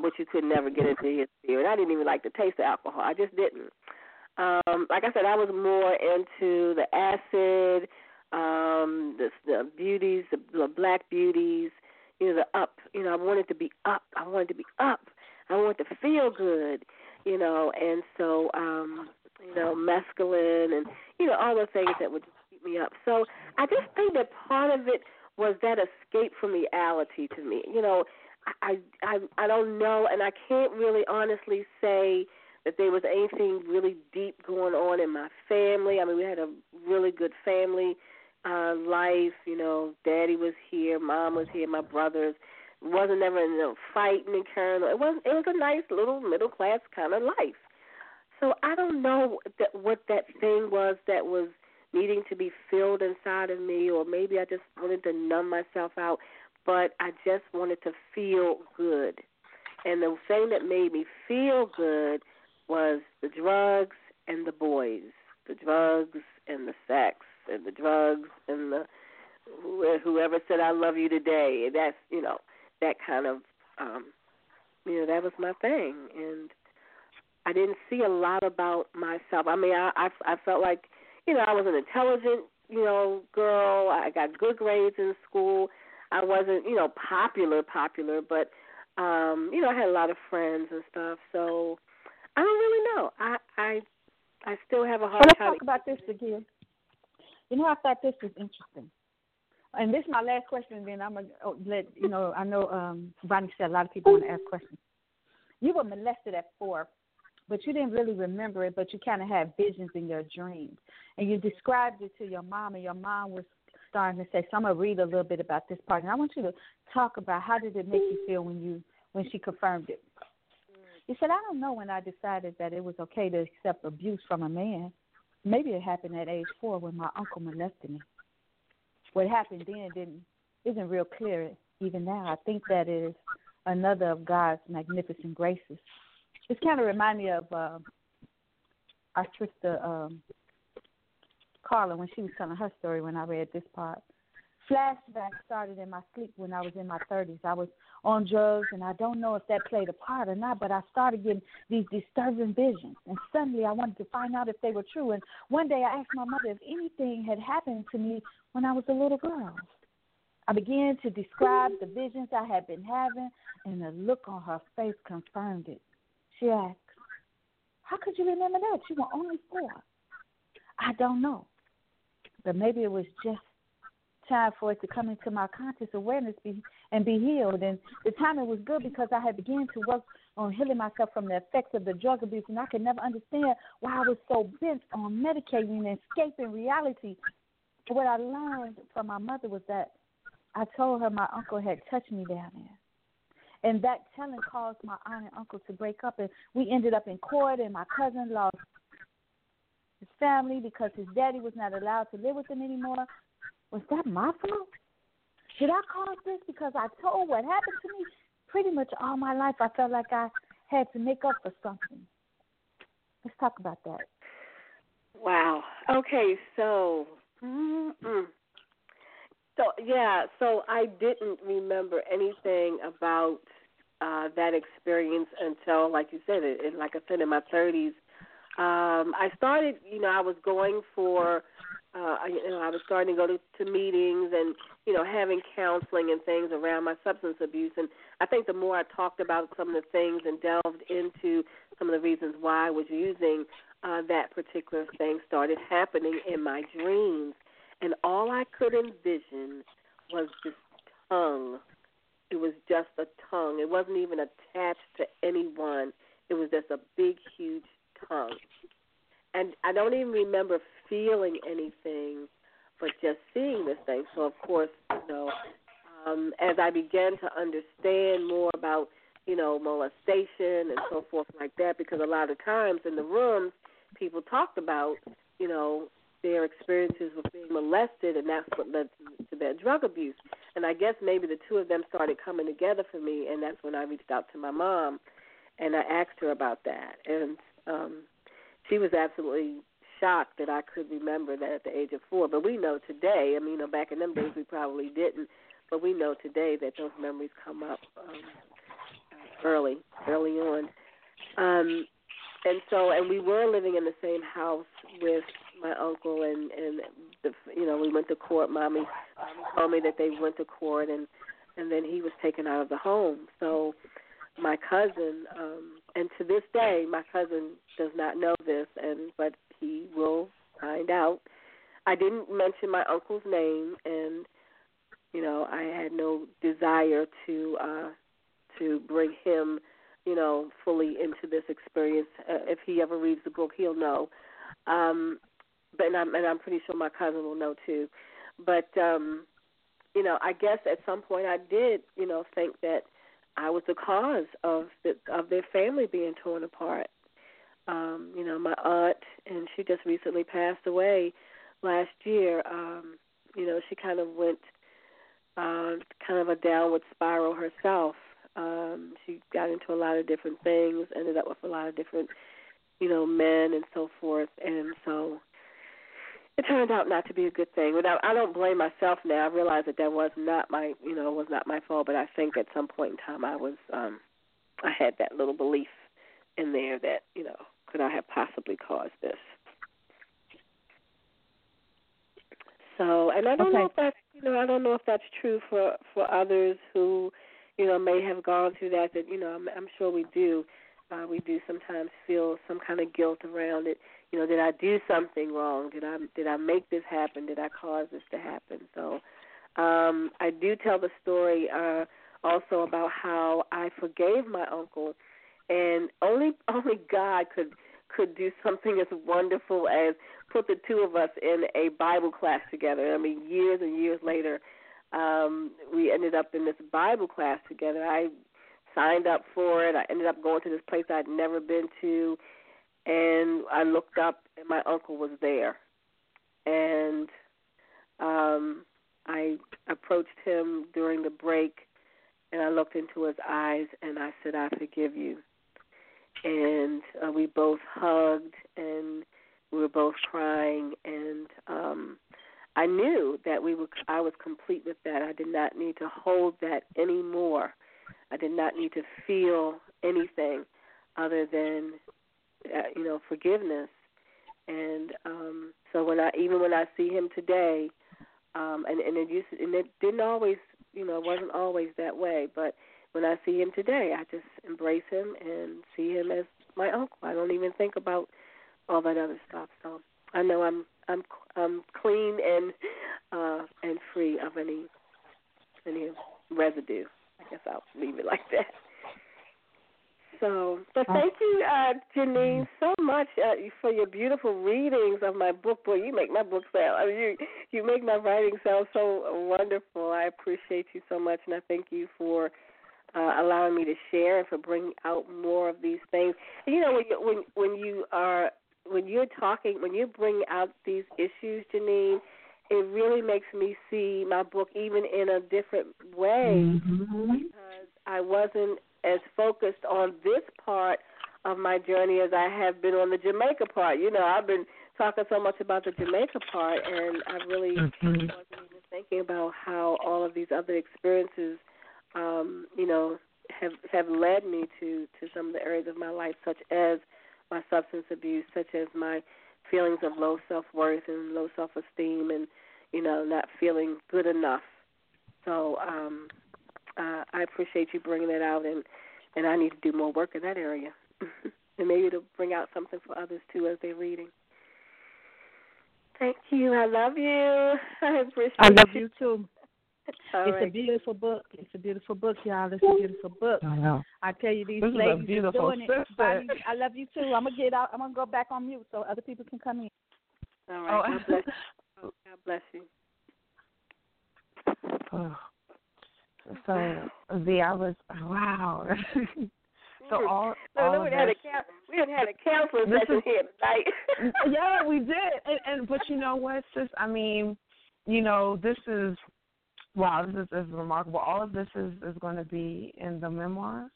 which you could never get into his beer, and I didn't even like the taste of alcohol. I just didn't. Like I said, I was more into the acid, the beauties, the black beauties, you know, the up. You know, I wanted to be up. I wanted to feel good, you know, and so, you know, mescaline and other things that would just keep me up. So I just think that part of it was that escape from reality to me. You know, I don't know, and I can't really honestly say that there was anything really deep going on in my family. I mean, we had a really good family life. You know, Daddy was here, Mom was here, my brothers. Wasn't ever in a fight in the Colonel. It was a nice little middle-class kind of life. So I don't know what that thing was that was needing to be filled inside of me, or maybe I just wanted to numb myself out, but I just wanted to feel good. And the thing that made me feel good was the drugs and the boys, the drugs and the sex and the drugs and the whoever said I love you today. That's, you know, that kind of, you know, that was my thing. And I didn't see a lot about myself. I mean, I felt like, you know, I was an intelligent, you know, girl. I got good grades in school. I wasn't, you know, popular, but, you know, I had a lot of friends and stuff. So I don't really know. I still have a hard time. Let's talk about this again. You know, I thought this was interesting. And this is my last question, and then I'm going to let, you know, I know Vonnie said a lot of people want to ask questions. You were molested at 4, but you didn't really remember it, but you kind of had visions in your dreams. And you described it to your mom, and your mom was starting to say, so I'm going to read a little bit about this part. And I want you to talk about how did it make you feel when she confirmed it. You said, I don't know when I decided that it was okay to accept abuse from a man. Maybe it happened at age 4 when my uncle molested me. What happened then isn't real clear even now. I think that is another of God's magnificent graces. It's kind of remind me of our sister Carla when she was telling her story when I read this part. Flashback started in my sleep when I was in my 30s. I was on drugs, and I don't know if that played a part or not, but I started getting these disturbing visions, and suddenly I wanted to find out if they were true. And one day I asked my mother if anything had happened to me when I was a little girl. I began to describe the visions I had been having, and the look on her face confirmed it. She asked, how could you remember that? You were only 4. I don't know, but maybe it was just time for it to come into my conscious awareness and be healed. And the timing was good because I had begun to work on healing myself from the effects of the drug abuse, and I could never understand why I was so bent on medicating and escaping reality. What I learned from my mother was that I told her my uncle had touched me down there, and that telling caused my aunt and uncle to break up, and we ended up in court, and my cousin lost his family because his daddy was not allowed to live with him anymore. Was that my fault? Did I cause this? Because I told what happened to me pretty much all my life. I felt like I had to make up for something. Let's talk about that. Wow. Okay, so, so I didn't remember anything about that experience until, like you said, in my 30s. I started, you know, I was going for... I was starting to go to meetings and, you know, having counseling and things around my substance abuse. And I think the more I talked about some of the things and delved into some of the reasons why I was using, that particular thing started happening in my dreams. And all I could envision was this tongue. It was just a tongue. It wasn't even attached to anyone. It was just a big, huge tongue. And I don't even remember feeling anything, but just seeing this thing. So, of course, you know, as I began to understand more about, you know, molestation and so forth like that, because a lot of times in the rooms people talked about, you know, their experiences with being molested, and that's what led to their drug abuse. And I guess maybe the two of them started coming together for me, and that's when I reached out to my mom, and I asked her about that. And she was absolutely shocked that I could remember that at the age of 4. But we know today, I mean, you know, back in them days we probably didn't, but we know today that those memories come up early on. And we were living in the same house with my uncle, and the, you know, we went to court. Mommy told me that they went to court, and then he was taken out of the home. So my cousin, and to this day, my cousin does not know this, but he will find out I didn't mention my uncle's name, and you know, I had no desire to bring him, you know, fully into this experience. If he ever reads the book, he'll know. But I'm pretty sure my cousin will know too. But you know, I guess at some point I did, you know, think that I was the cause of their family being torn apart. You know, my aunt, and she just recently passed away last year. You know, she kind of went kind of a downward spiral herself. She got into a lot of different things, ended up with a lot of different, you know, men and so forth. And so it turned out not to be a good thing. But I don't blame myself now. I realize that was not my, you know, was not my fault. But I think at some point in time I was, I had that little belief in there that, you know, could I have possibly caused this? So, and I don't know if that's, you know, I don't know if that's true for others who, you know, may have gone through that. That, you know, I'm sure we do. We do sometimes feel some kind of guilt around it. You know, did I do something wrong? Did I make this happen? Did I cause this to happen? So I do tell the story also about how I forgave my uncle, and only God could do something as wonderful as put the two of us in a Bible class together. I mean, years and years later, we ended up in this Bible class together. I signed up for it. I ended up going to this place I'd never been to, and I looked up, and my uncle was there. And I approached him during the break, and I looked into his eyes, and I said, "I forgive you." And we both hugged, and we were both crying, and I knew that I was complete with that. I did not need to hold that anymore. I did not need to feel anything other than, you know, forgiveness. And so when I see him today, and it didn't always, you know, it wasn't always that way, but when I see him today, I just embrace him and see him as my uncle. I don't even think about all that other stuff. So I know I'm clean and free of any residue. I guess I'll leave it like that. So, but thank you, Janine, so much for your beautiful readings of my book. Boy, you make my book sound. I mean, you make my writing sound so wonderful. I appreciate you so much, and I thank you for allowing me to share and for bringing out more of these things. You know, when you bring out these issues, Janine, it really makes me see my book even in a different way, because I wasn't as focused on this part of my journey as I have been on the Jamaica part. You know, I've been talking so much about the Jamaica part, and I really wasn't even thinking about how all of these other experiences, you know, have led me to some of the areas of my life, such as my substance abuse, such as my feelings of low self-worth and low self-esteem and, you know, not feeling good enough. So I appreciate you bringing that out, and I need to do more work in that area. And maybe it'll bring out something for others, too, as they're reading. Thank you. I love you. I appreciate you. I love you, too. It's a beautiful book. It's a beautiful book, y'all. It's a beautiful book. I tell you, these ladies are doing it. I love you too. I'm gonna get out. I'm gonna go back on mute so other people can come in. All right. God bless you. God bless you. Oh. So wow. So all we didn't have a counseling session here tonight. Yeah, we did. And but you know what, sis? I mean, you know, this is. Wow, this is remarkable. All of this is going to be in the memoir?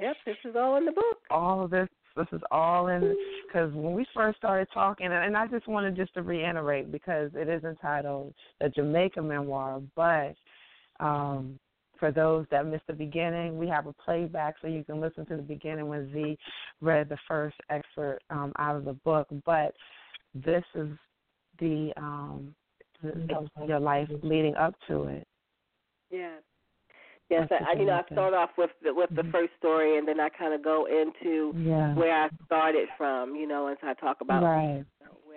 Yep, this is all in the book. All of this is all in, because when we first started talking, and I just wanted to reiterate, because it is entitled The Jamaica Memoir, but for those that missed the beginning, we have a playback so you can listen to the beginning when Z read the first excerpt out of the book. But this is the... your life leading up to it. Yeah. Yes, I start off with the first story, and then I kind of go into where I started from, you know, and so I talk about where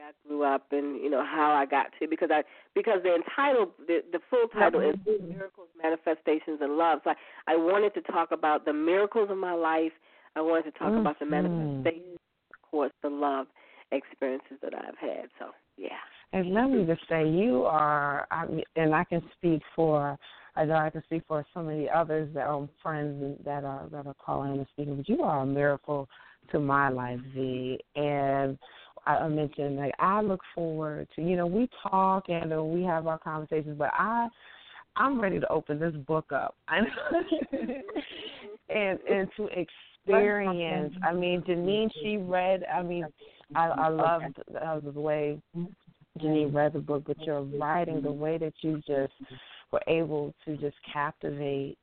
I grew up and, you know, how I got to, because the entitled, the full title is Miracles, Manifestations, and Love. So I wanted to talk about the miracles of my life. I wanted to talk about the manifestations, of course, the love experiences that I've had. So, yeah. And let me just say, you are, and I can speak for, I know I can speak for so many others that are friends that are calling and speaking, but you are a miracle to my life, Z. And I mentioned, like, I look forward to, you know, we talk and we have our conversations, but I'm ready to open this book up and to experience. I mean, Janine, she read, I mean, I loved the way Janine read the book, but your writing, the way that you just were able to just captivate.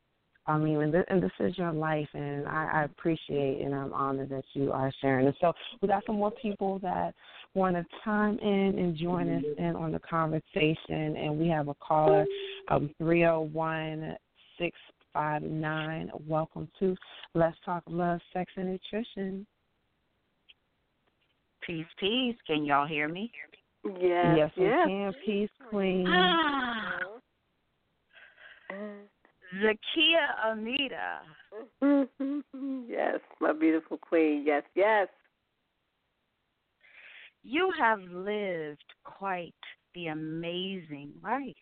I mean, and this is your life, and I appreciate and I'm honored that you are sharing. And so we got some more people that want to chime in and join us in on the conversation, and we have a caller, 301-659. Welcome to Let's Talk Love, Sex, and Nutrition. Peace, peace. Can y'all hear me? Yes, we can. Peace, Queen. Zakiyyah Ameedah. Yes, my beautiful queen. Yes, yes. You have lived quite the amazing life.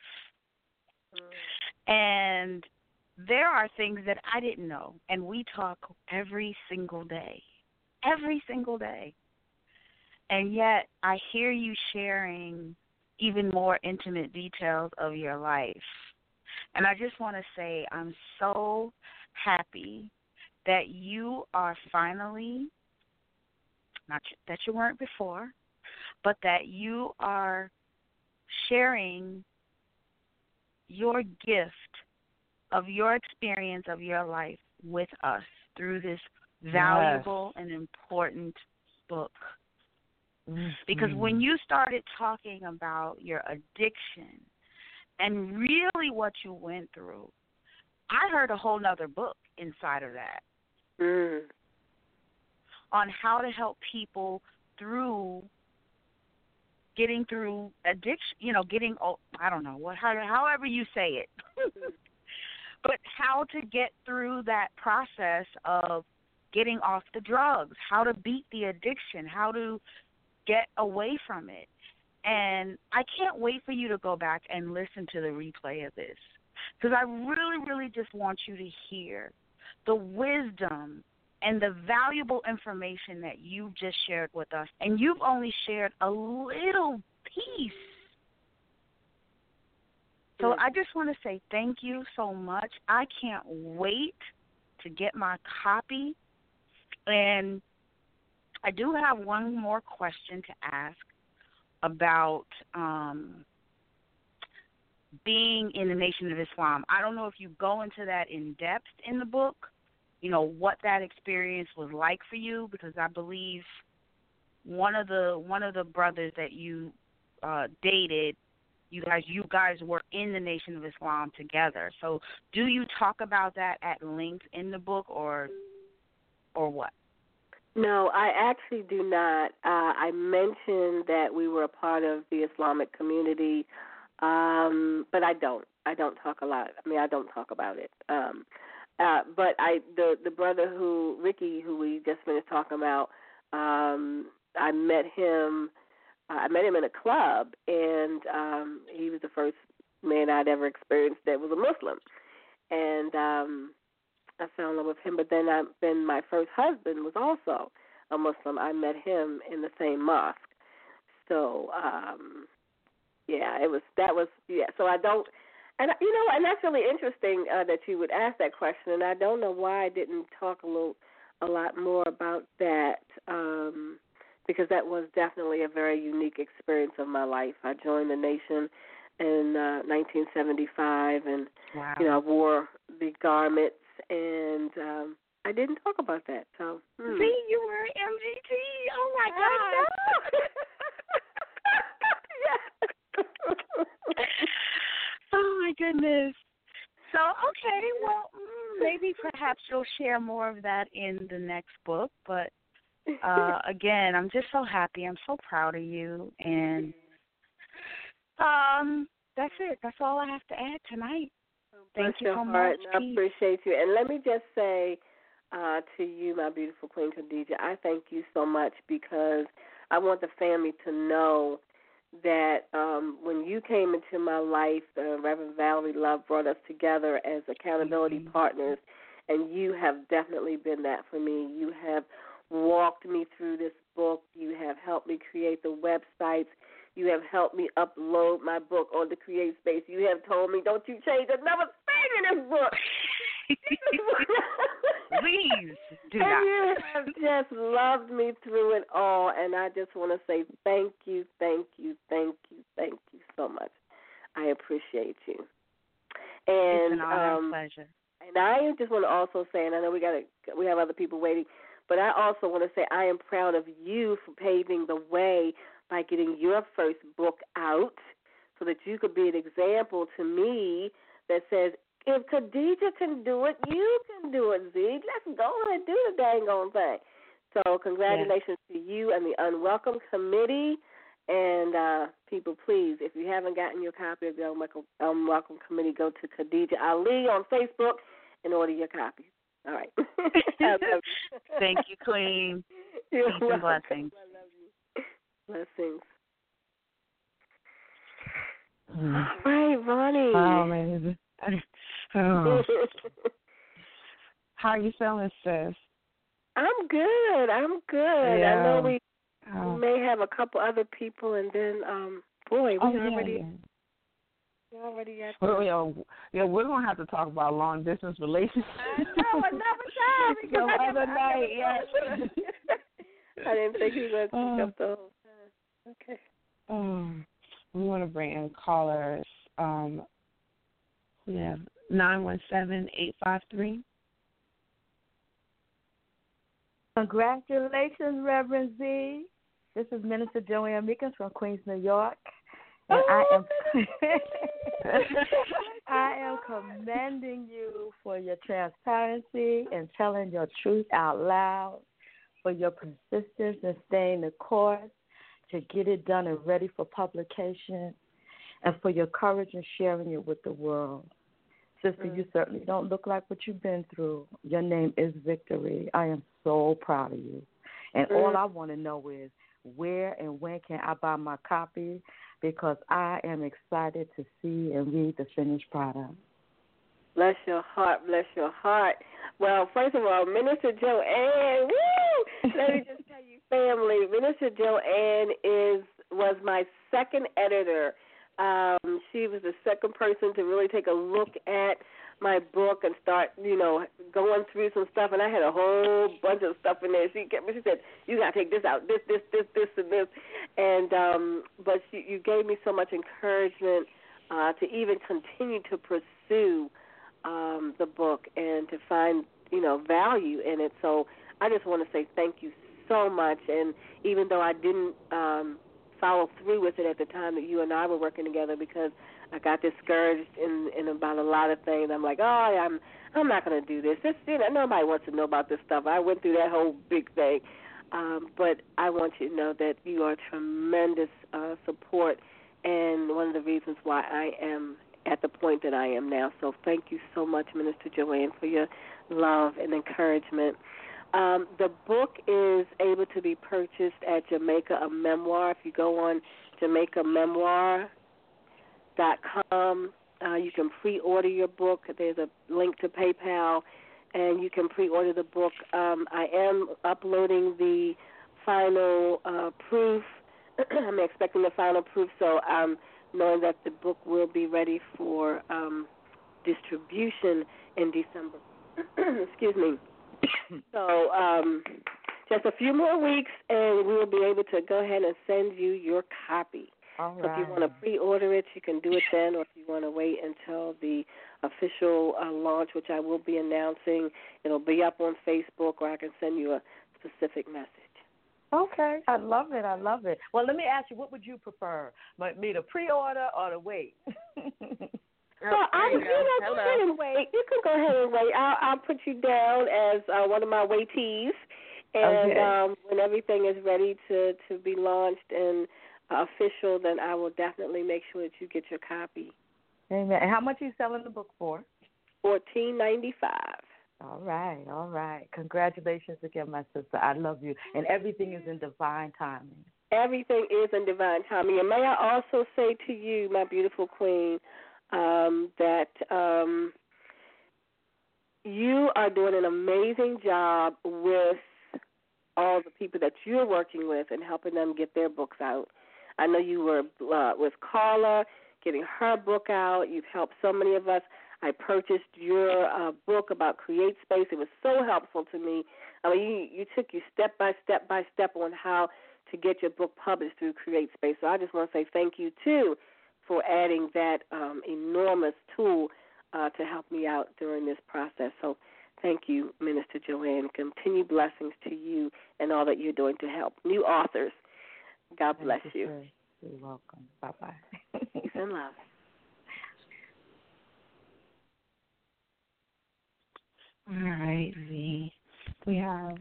And there are things that I didn't know, and we talk every single day. Every single day. And yet I hear you sharing even more intimate details of your life. And I just want to say I'm so happy that you are finally, not that you weren't before, but that you are sharing your gift of your experience of your life with us through this valuable and important book. Because when you started talking about your addiction, and really what you went through, I heard a whole nother book inside of that on how to help people through getting through addiction, you know, getting, I don't know, however you say it, but how to get through that process of getting off the drugs, how to beat the addiction, how to get away from it. And I can't wait for you to go back and listen to the replay of this, because I really, really just want you to hear the wisdom and the valuable information that you've just shared with us. And you've only shared a little piece. So I just want to say thank you so much. I can't wait to get my copy. And I do have one more question to ask about being in the Nation of Islam. I don't know if you go into that in depth in the book, you know, what that experience was like for you, because I believe one of the brothers that you dated, you guys were in the Nation of Islam together. So do you talk about that at length in the book or what? No, I actually do not. I mentioned that we were a part of the Islamic community, but I don't. I don't talk a lot. I mean, I don't talk about it. But the brother Ricky, who we just finished talking about, I met him in a club, and he was the first man I'd ever experienced that was a Muslim, and I fell in love with him, but then my first husband was also a Muslim. I met him in the same mosque. So, so I don't, and you know, and that's really interesting that you would ask that question, and I don't know why I didn't talk a lot more about that, because that was definitely a very unique experience of my life. I joined the Nation in 1975, and, you know, I wore the garment, and I didn't talk about that. So see, you were MGT. Oh my God! Oh my goodness. So okay, well, maybe perhaps you'll share more of that in the next book. But Again, I'm just so happy. I'm so proud of you. And that's it. That's all I have to add tonight. Thank you so much. I appreciate you. And let me just say to you, my beautiful Queen Khadija, I thank you so much because I want the family to know that when you came into my life, Reverend Valerie Love brought us together as accountability mm-hmm. partners, and you have definitely been that for me. You have walked me through this book. You have helped me create the websites. You have helped me upload my book on the Create Space. You have told me, don't you change another thing in this book. Please do not. You have just loved me through it all, and I just want to say thank you so much. I appreciate you. And, it's an honor and pleasure. And I just want to also say, and I know we have other people waiting, but I also want to say I am proud of you for paving the way by getting your first book out so that you could be an example to me that says, if Khadija can do it, you can do it, Z. Let's go and do the dang on thing. So congratulations to you and the Unwelcome Committee. And people, please, if you haven't gotten your copy of the Unwelcome Committee, go to Khadija Ali on Facebook and order your copy. All right. Thank you, Queen. You're welcome. Blessings. I love you. Blessings. All right, Vonnie. Wow, man. Oh. How are you feeling, sis? I'm good. Yeah. I know we may have a couple other people, and then we already got. We're gonna have to talk about long distance relationships. Another time. Yes. I didn't think you were gonna pick up the whole time. Okay. We want to bring in callers. We have 917-853. Congratulations, Reverend Z. This is Minister Joanne Meekins from Queens, New York. And I am commending you for your transparency and telling your truth out loud, for your persistence and staying the course to get it done and ready for publication, and for your courage in sharing it with the world. Sister, you certainly don't look like what you've been through. Your name is Victory. I am so proud of you. And all I want to know is, where and when can I buy my copy? Because I am excited to see and read the finished product. Bless your heart, bless your heart. Well, first of all, Minister Joanne, woo! Let me just tell you, family, Minister Joanne was my second editor. She was the second person to really take a look at my book and start, going through some stuff. And I had a whole bunch of stuff in there. She said, you got to take this out, this, and this. And but you gave me so much encouragement to even continue to pursue the book and to find, value in it. So I just want to say thank you so much. And even though I didn't follow through with it at the time that you and I were working together, because I got discouraged in about a lot of things. I'm like, I'm not going to do this. Nobody wants to know about this stuff. I went through that whole big thing. But I want you to know that you are tremendous support, and one of the reasons why I am at the point that I am now. So thank you so much, Minister Joanne, for your love and encouragement. The book is able to be purchased at Jamaica: A Memoir. If you go on jamaicamemoir.com, you can pre-order your book. There's a link to PayPal, and you can pre-order the book. I am uploading the final proof. I'm expecting the final proof, so I'm knowing that the book will be ready for distribution in December. Excuse me. So just a few more weeks, and we'll be able to go ahead and send you your copy. All right. So if you want to pre-order it, you can do it then, or if you want to wait until the official launch, which I will be announcing, it'll be up on Facebook, or I can send you a specific message. Okay. I love it. Well, let me ask you, what would you prefer, me to pre-order or to wait? Well, you can go ahead and wait. I'll put you down as one of my waitees, And when everything is ready to be launched and official, then I will definitely make sure that you get your copy. Amen. And how much are you selling the book for? $14.95. All right. Congratulations again, my sister. I love you. And everything is in divine timing. Everything is in divine timing. And may I also say to you, my beautiful queen, that you are doing an amazing job with all the people that you're working with and helping them get their books out. I know you were with Carla, getting her book out. You've helped so many of us. I purchased your book about Create Space. It was so helpful to me. I mean, you took you step by step on how to get your book published through Create Space. So I just want to say thank you, too, for adding that enormous tool to help me out during this process. So thank you, Minister Joanne. Continue blessings to you and all that you're doing to help new authors. God bless you. Sir. You're welcome. Bye-bye. Peace and love. All right, Z. We have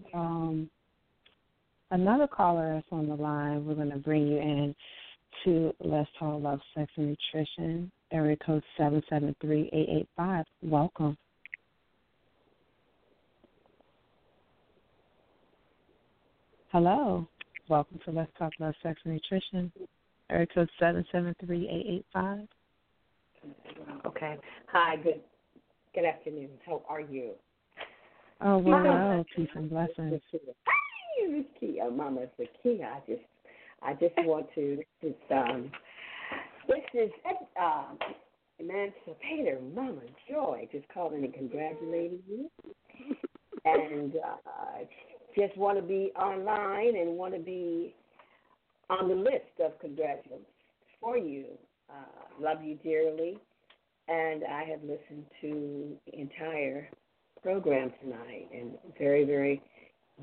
another caller that's on the line. We're going to bring you in to Let's Talk Love, Sex, and Nutrition, area code 773-885. Welcome. Hello. Welcome to Let's Talk Love, Sex, and Nutrition, area code 773-885. Okay. Hi, good afternoon. How are you? Oh, wow. Peace and blessings. Hey, Zakiyyah, Mama Zakiyyah. I just want to, this is Emancipator Mama Joy just called in and congratulated you. And just want to be online and want to be on the list of congratulations for you. Love you dearly. And I have listened to the entire program tonight and very, very,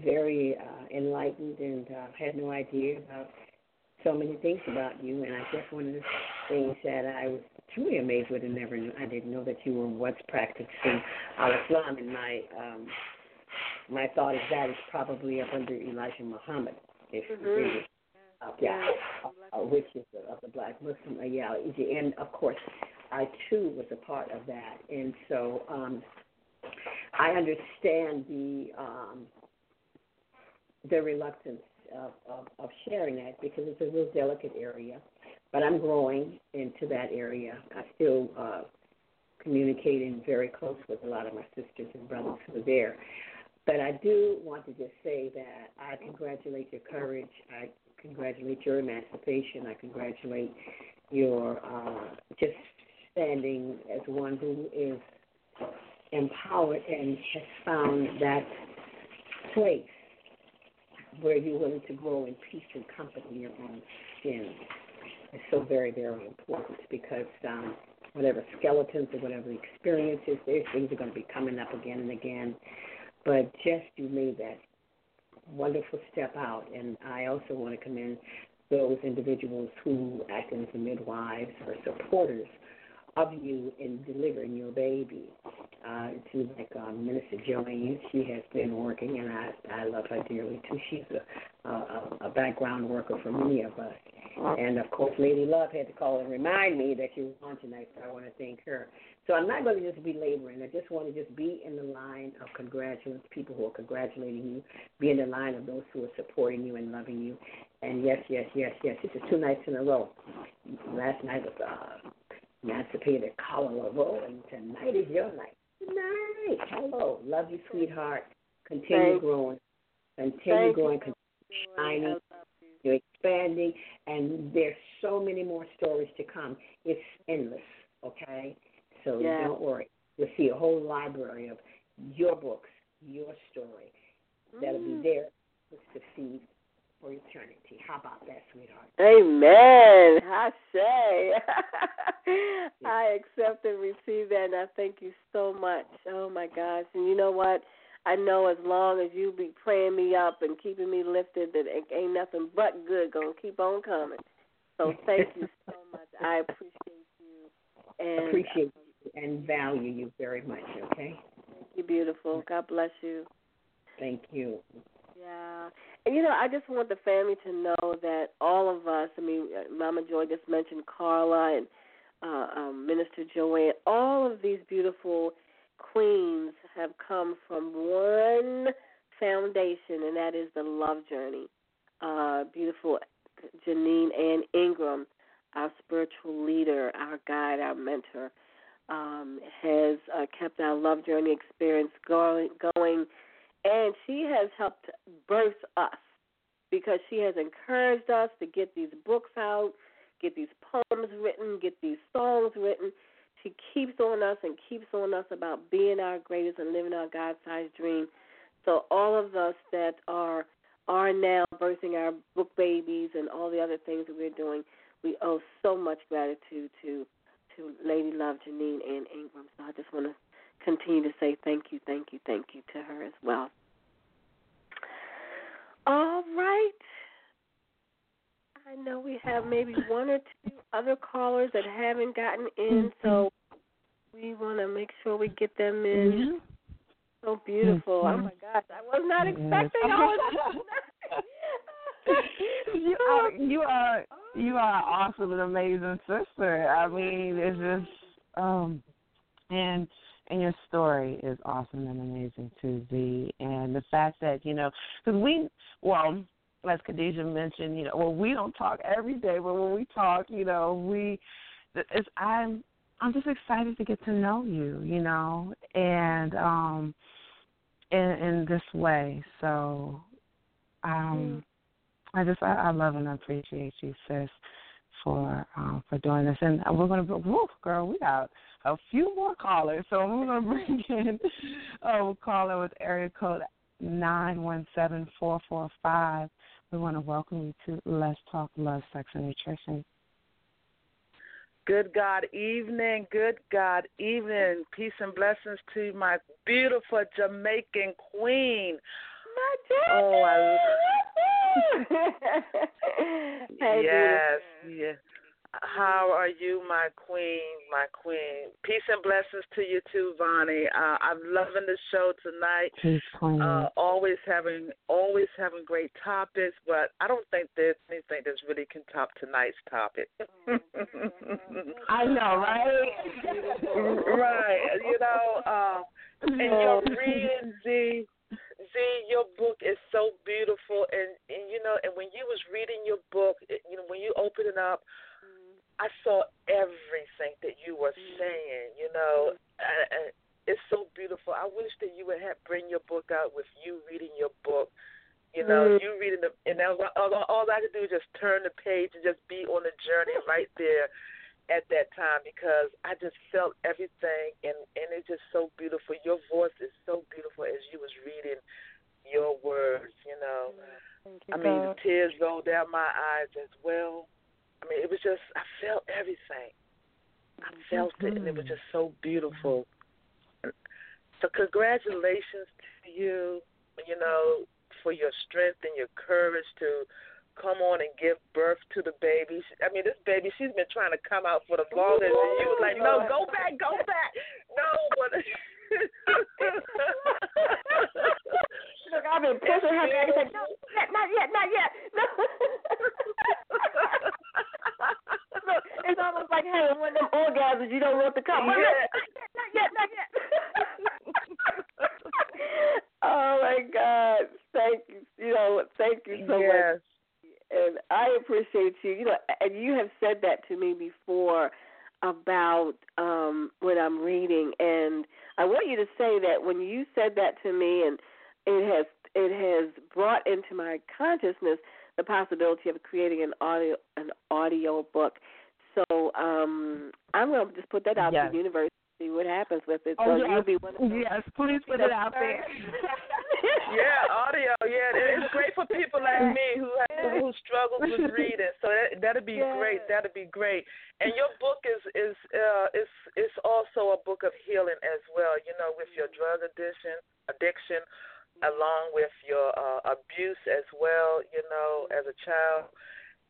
very enlightened and had no idea about so many things about you. And I guess one of the things that I was truly amazed with and never knew, I didn't know that you were once practicing al-Islam. And my thought is that is probably up under Elijah Muhammad, if you read it. Which is of the black Muslim. And, of course, I, too, was a part of that. And so I understand the reluctance of sharing that because it's a real delicate area. But I'm growing into that area. I still communicating very close with a lot of my sisters and brothers who are there. But I do want to just say that I congratulate your courage. I congratulate your emancipation. I congratulate your just standing as one who is empowered and has found that place where you're willing to grow in peace and comfort in your own skin. It's so very, very important because whatever skeletons or whatever experiences, those things are going to be coming up again and again. But just you made that wonderful step out, and I also want to commend those individuals who act as the midwives or supporters of you in delivering your baby. It seems like Minister Joanne, she has been working, and I love her dearly, too. She's a background worker for many of us. And, of course, Lady Love had to call and remind me that she was on tonight, so I want to thank her. So I'm not going to just be laboring. I just want to just be in the line of congratulations, people who are congratulating you, be in the line of those who are supporting you and loving you. And, yes, this is 2 nights in a row. Last night was Emancipator Colin Laveau, and tonight is your night. Tonight. Hello. Love you, sweetheart. Continue growing. Continue shining. You're expanding, and there's so many more stories to come. It's endless, okay? So don't worry. You'll see a whole library of your books, your story, that'll be there to feed for eternity. How about that, sweetheart? Amen. I say. I accept and receive that, and I thank you so much. Oh, my gosh. And you know what? I know as long as you be praying me up and keeping me lifted, that ain't nothing but good going to keep on coming. So thank you so much. I appreciate you. And appreciate you and value you very much, okay? Thank you, beautiful. God bless you. Thank you. Yeah. And, you know, I just want the family to know that all of us, I mean, Mama Joy just mentioned Carla and Minister Joanne, all of these beautiful queens have come from one foundation, and that is the love journey. Beautiful Janine Ann Ingram, our spiritual leader, our guide, our mentor, has kept our love journey experience going, and she has helped birth us because she has encouraged us to get these books out, get these poems written, get these songs written. She keeps on us and keeps on us about being our greatest and living our God-sized dream. So all of us that are now birthing our book babies and all the other things that we're doing, we owe so much gratitude to Lady Love, Janine Ann Ingram. So I just want to continue to say thank you to her as well. All right. I know we have maybe one or two other callers that haven't gotten in, so we want to make sure we get them in. So beautiful. Oh, my gosh. I was not expecting all of that. You are an awesome and amazing sister. I mean, it's just, and your story is awesome and amazing, too, Z. And the fact that, you know, because as Khadija mentioned, you know, well, we don't talk every day, but when we talk, you know, I'm just excited to get to know you, you know, and in this way. So I love and appreciate you, sis, for doing this. And we're going to, girl, we got a few more callers. So we're going to bring in a caller with area code 917445. We want to welcome you to Let's Talk Love, Sex, and Nutrition. Good God evening. Peace and blessings to my beautiful Jamaican queen. My dear. Oh, yes. How are you, my queen? Peace and blessings to you too, Vonnie. I'm loving the show tonight. Peace, Queen. Always having great topics, but I don't think there's anything that really can top tonight's topic. I know, right? Right. You know, and your reading, Z, your book is so beautiful, and you know, and when you was reading your book, you know, when you opened it up, I saw everything that you were saying, you know. It's so beautiful. I wish that you would have bring your book out with you reading your book. You know, you reading the, and that was, all I could do is just turn the page and just be on the journey right there at that time, because I just felt everything, and it's just so beautiful. Your voice is so beautiful as you was reading your words, you know. I mean, the tears rolled down my eyes as well. I mean, it was just, I felt everything. I felt it, and it was just so beautiful. So congratulations to you, you know, for your strength and your courage to come on and give birth to the baby. I mean, this baby, she's been trying to come out for the longest, and you was like, no, go back. No, but... Look, I've been pushing her back. She's like, no, not yet. No. Look, it's almost like having one of them orgasms you don't want to come. Yeah. Not yet. Oh my God! Thank you so much, and I appreciate you. You know, and you have said that to me before about what I'm reading, and I want you to say that when you said that to me, and it has brought into my consciousness the possibility of creating an audio book. So I'm going to just put that out to the universe and see what happens with it. So you'll be one of those. Yes, please put it out there. Yeah, audio. Yeah, it's great for people like me who struggles with reading. So that'd be great. That'd be great. And your book is also a book of healing as well. You know, with your drug addiction, along with your abuse as well. You know, as a child,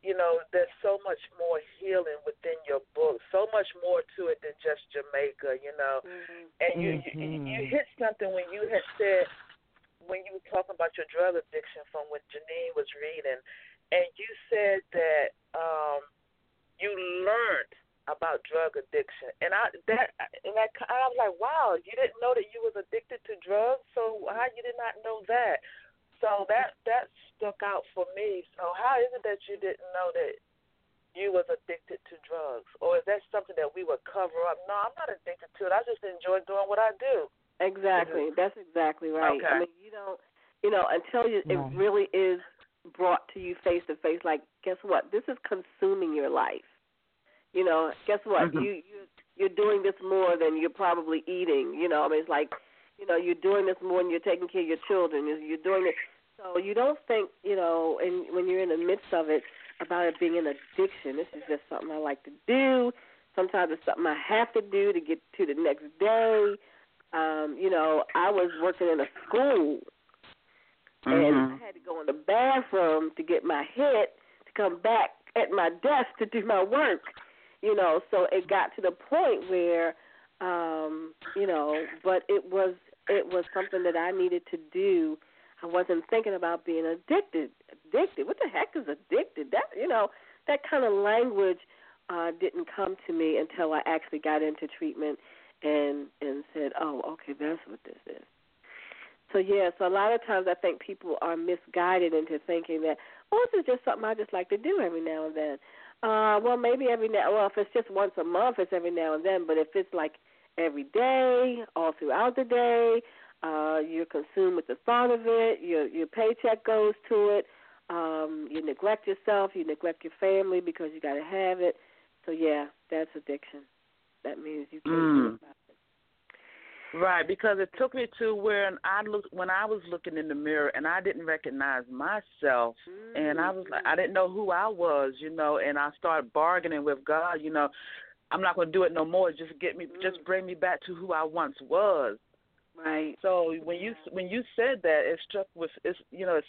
you know, there's so much more healing within your book. So much more to it than just Jamaica. You know, and you hit something when you had said when you were talking about your drug addiction from when Janine was reading, and you said that you learned about drug addiction, and I was like, wow, you didn't know that you was addicted to drugs, so how you did not know that? So that stuck out for me. So how is it that you didn't know that you was addicted to drugs, or is that something that we would cover up? No, I'm not addicted to it. I just enjoy doing what I do. Exactly. Mm-hmm. That's exactly right. Okay. I mean, you don't, until you, it really is brought to you face to face. Like, guess what? This is consuming your life. Guess what? Mm-hmm. You're doing this more than you're probably eating. I mean, it's like, you're doing this more than you're taking care of your children. You're doing it. So you don't think, and when you're in the midst of it, about it being an addiction. This is just something I like to do. Sometimes it's something I have to do to get to the next day. I was working in a school, and I had to go in the bathroom to get my hit to come back at my desk to do my work. So it got to the point where, but it was something that I needed to do. I wasn't thinking about being addicted. Addicted? What the heck is addicted? That that kind of language didn't come to me until I actually got into treatment and said, oh, okay, that's what this is. So, yeah, so a lot of times I think people are misguided into thinking that, oh, this is just something I just like to do every now and then. Well, maybe every now – well, if it's just once a month, it's every now and then. But if it's like every day, all throughout the day, you're consumed with the thought of it, your paycheck goes to it, you neglect yourself, you neglect your family because you got to have it. So, yeah, that's addiction. That means you can't do about it. Right, because it took me to where when I was looking in the mirror and I didn't recognize myself, and I was like, I didn't know who I was, and I started bargaining with God, I'm not going to do it no more. Just get me, just bring me back to who I once was. Right. So when you said that, it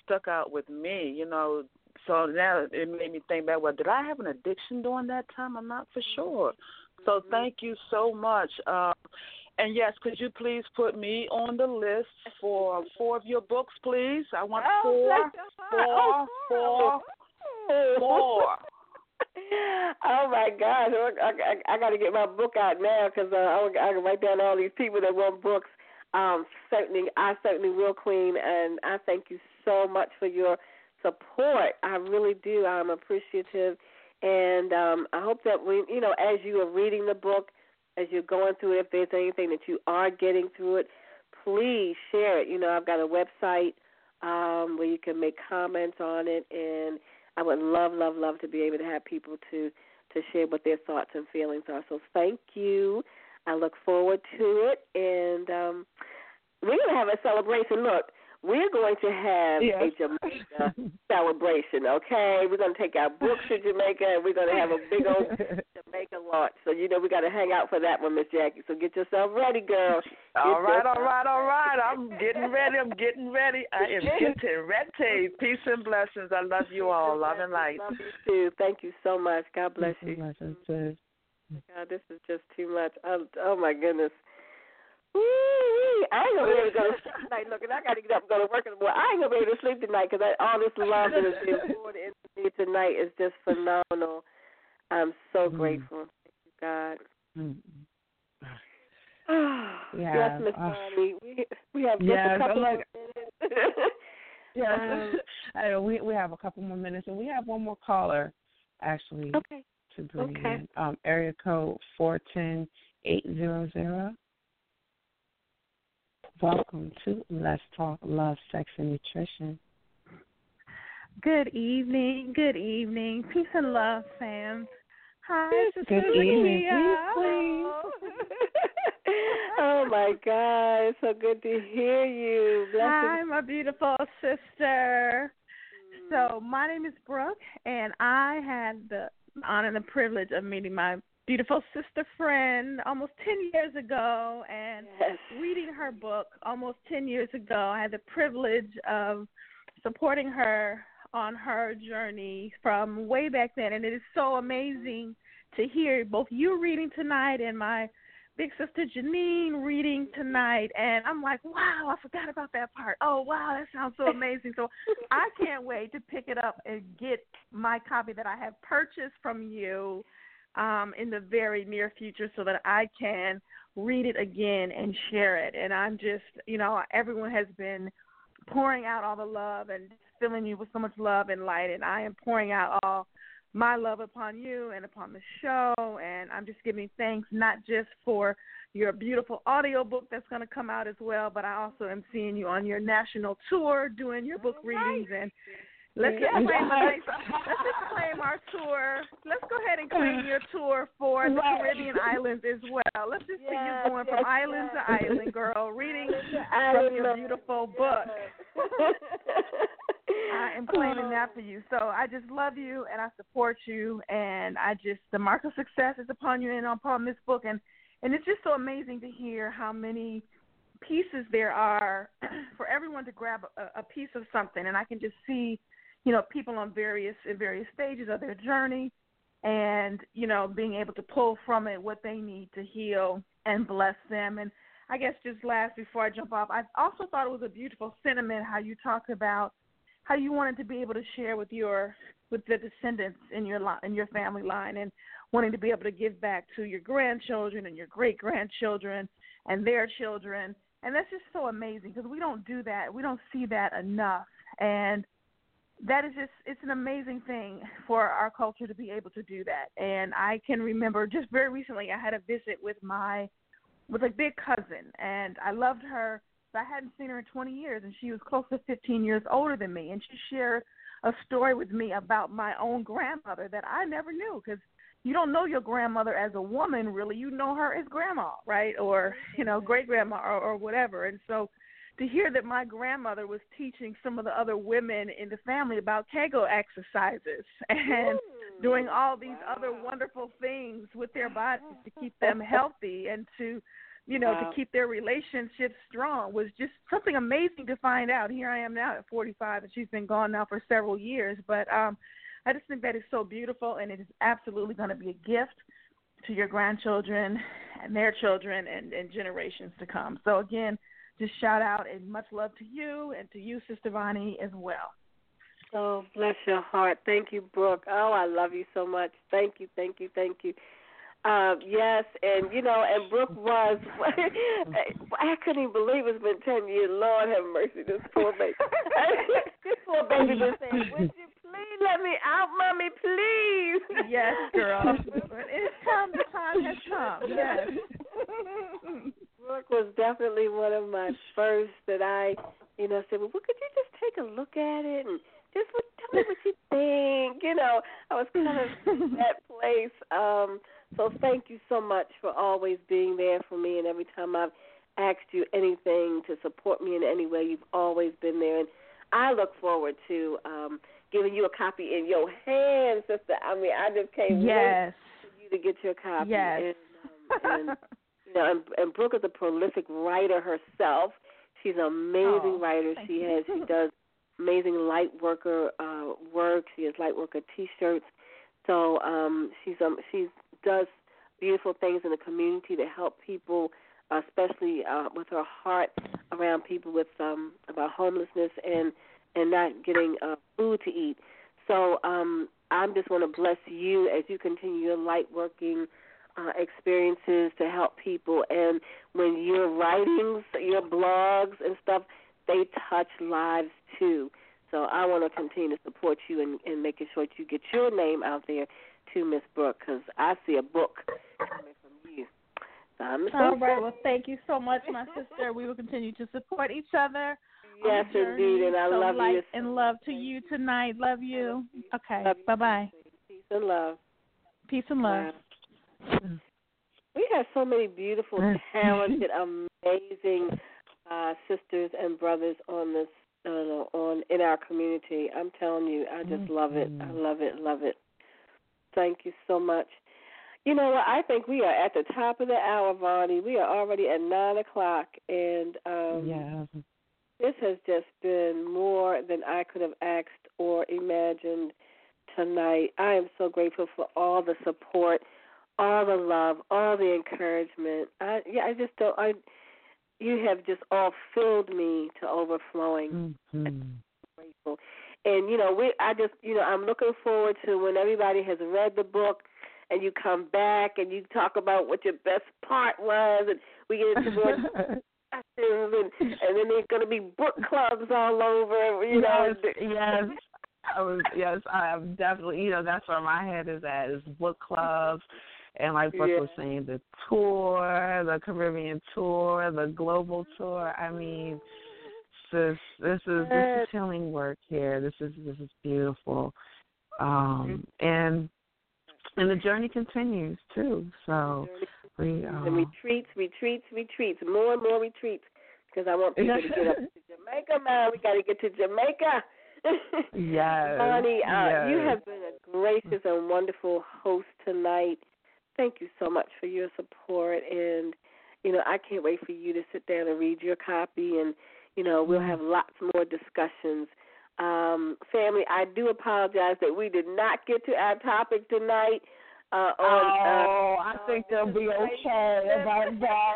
stuck out with me, So now it made me think back. Well, did I have an addiction during that time? I'm not for sure. So thank you so much. And yes, could you please put me on the list for 4 of your books, please? I want 4. Oh, my God. I got to get my book out now because I can write down all these people that want books. I certainly will, Queen, and I thank you so much for your support. I really do. I'm appreciative, and I hope that we, as you are reading the book, as you're going through it, if there's anything that you are getting through it, please share it. I've got a website where you can make comments on it, and I would love to be able to have people to share what their thoughts and feelings are. So thank you. I look forward to it, and we're going to have a celebration. Look, we're going to have a Jamaica celebration, okay? We're going to take our books to Jamaica, and we're going to have a big old Jamaica launch. So, we got to hang out for that one, Miss Jackie. So get yourself ready, girl. All right. I'm getting ready. I am getting ready. Peace and blessings. I love you all. Love and light. Love you, too. Thank you so much. God bless you. God, this is just too much. Oh, my goodness. Woo-wee. I ain't going to be able to go to sleep tonight. Look, and I got to get up and go to work in the morning. I ain't going to be able to sleep tonight because all this love that is being poured into me tonight is just phenomenal. I'm so grateful. Thank you, God. Yes, Miss Bonnie. We have just a couple more minutes. Yes. I know, we have a couple more minutes, and we have one more caller, actually. Okay. To bring in. Area code 410-800. Welcome to Let's Talk Love, Sex, and Nutrition. Good evening. Peace and love, fam. Hi, Sister Leah. Oh, my God. It's so good to hear you. Blessings. Hi, my beautiful sister. So my name is Brooke, and I had the honor and the privilege of meeting my beautiful sister friend almost 10 years ago and reading her book almost 10 years ago. I had the privilege of supporting her on her journey from way back then, and it is so amazing to hear both you reading tonight and my big sister Janine reading tonight, and I'm like, wow, I forgot about that part. Oh, wow, that sounds so amazing. So I can't wait to pick it up and get my copy that I have purchased from you in the very near future so that I can read it again and share it. And I'm just, you know, everyone has been pouring out all the love and filling you with so much love and light, and I am pouring out all my love upon you and upon the show, and I'm just giving thanks not just for your beautiful audio book that's going to come out as well, but I also am seeing you on your national tour doing your book readings, and let's claim our tour. Let's go ahead and claim your tour for the Caribbean islands as well. Let's just see you going from island to island, girl, reading from your beautiful book. I am claiming that for you. So I just love you and I support you, and I just, the mark of success is upon you and upon this book, and it's just so amazing to hear how many pieces there are for everyone to grab a piece of something, and I can just see, you know, people on various stages of their journey, and, you know, being able to pull from it what they need to heal and bless them. And I guess just last before I jump off, I also thought it was a beautiful sentiment how you talked about how you wanted to be able to share with the descendants in your family line, and wanting to be able to give back to your grandchildren and your great grandchildren and their children. And that's just so amazing because we don't do that. We don't see that enough. And that is just, it's an amazing thing for our culture to be able to do that. And I can remember just very recently I had a visit with a big cousin, and I loved her. I hadn't seen her in 20 years, and she was close to 15 years older than me, and she shared a story with me about my own grandmother that I never knew, because you don't know your grandmother as a woman, really. You know her as grandma, right, or, you know, great-grandma or whatever. And so to hear that my grandmother was teaching some of the other women in the family about Kegel exercises and doing all these other wonderful things with their bodies to keep them healthy and to – you know, to keep their relationship strong was just something amazing to find out. Here I am now at 45, and she's been gone now for several years. But I just think that is so beautiful, and it is absolutely going to be a gift to your grandchildren and their children and generations to come. So, again, just shout out and much love to you and to you, Sister Vonnie, as well. Oh, bless your heart. Thank you, Brooke. Oh, I love you so much. Thank you, thank you, thank you. Yes, and, you know, and Brooke was, I couldn't even believe it's been 10 years. Lord have mercy, this poor baby. This poor baby been saying, would you please let me out, Mommy, please? Yes, girl. It's time, the time has come, yes. Brooke was definitely one of my first that I, you know, said, well, could you just take a look at it and just tell me what you think, you know. I was kind of in that place, so thank you so much for always being there for me. And every time I've asked you anything to support me in any way, you've always been there. And I look forward to giving you a copy in your hands, sister. I mean, I just can't wait for you to get your copy. Yes. And you know, and Brooke is a prolific writer herself. She's an amazing writer. She does amazing light worker work. She has light worker T-shirts. So she does beautiful things in the community to help people, especially with her heart around people with about homelessness and not getting food to eat. So I just want to bless you as you continue your light working experiences to help people. And when your writings, your blogs and stuff, they touch lives too. So I want to continue to support you in making sure that you get your name out there to Miss Brooke, because I see a book coming from you. So all right. Well, thank you so much, my sister. We will continue to support each other. Yes, indeed. And I love you. And love to you tonight. Love you. Okay. Bye-bye. Peace and love. Peace and love. We have so many beautiful, talented, amazing sisters and brothers on this in our community. I'm telling you, I just love it. I love it, love it. Thank you so much. You know what? I think we are at the top of the hour, Vonnie. We are already at 9 o'clock, and this has just been more than I could have asked or imagined tonight. I am so grateful for all the support, all the love, all the encouragement. You have just all filled me to overflowing. Mm-hmm. I'm grateful. And, you know, I'm looking forward to when everybody has read the book and you come back and you talk about what your best part was, and we get into more discussions, and then there's going to be book clubs all over. Yes. I am definitely, that's where my head is at, is book clubs. And like Brooke was saying, the tour, the Caribbean tour, the global tour. I mean, this is healing work here. This is beautiful. And the journey continues too. So retreats, more and more retreats, because I want people to get up to Jamaica, man. We got to get to Jamaica. Yes. Vonnie, you have been a gracious and wonderful host tonight. Thank you so much for your support, and, I can't wait for you to sit down and read your copy, and, we'll have lots more discussions. Family, I do apologize that we did not get to our topic tonight. I think they'll be okay about that.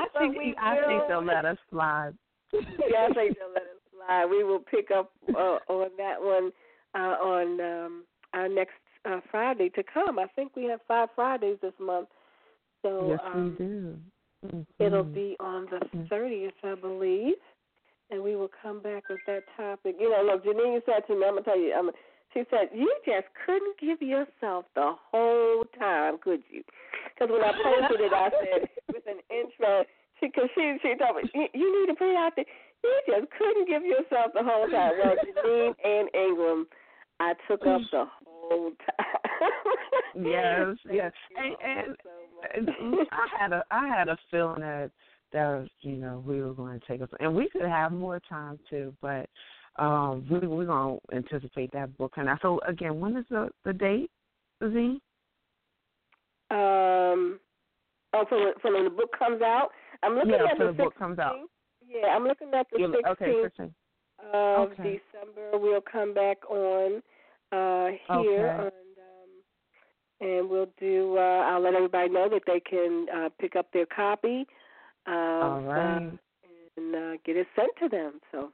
I think they'll let us slide. Yeah, I think they'll let us slide. We will pick up on that one on our next Friday to come. I think we have 5 Fridays this month. So, yes, we do. Mm-hmm. It'll be on the 30th, I believe, and we will come back with that topic. Look, Janine said to me, I'm going to tell you, she said, you just couldn't give yourself the whole time, could you? Because when I posted it, I said, with an intro, she told me, you need to put it out there. You just couldn't give yourself the whole time. Well, Janine Ann Ingram, I took up the whole time. Yes. And I had a feeling that we were going to take us, and we could have more time too, but we're going to anticipate that book. And so again, when is the date, Z? So when the book comes out, I'm looking at the 16th. Book comes out. Yeah, I'm looking at the 16th. Okay, of December. We'll come back on here, and we'll do. I'll let everybody know that they can pick up their copy, all right, and get it sent to them. So,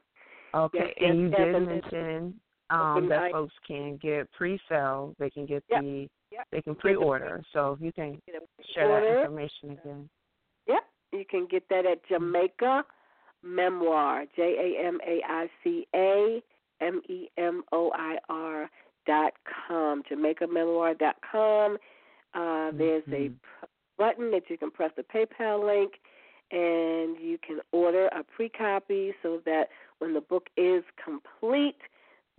okay, yes, and you did mention that folks can get pre-sale. They can get they can pre-order. So if you can share that information again. You can get that at Jamaica. Memoir, JamaicaMemoir.com, JamaicaMemoir.com. There's a button that you can press, the PayPal link, and you can order a pre-copy so that when the book is complete,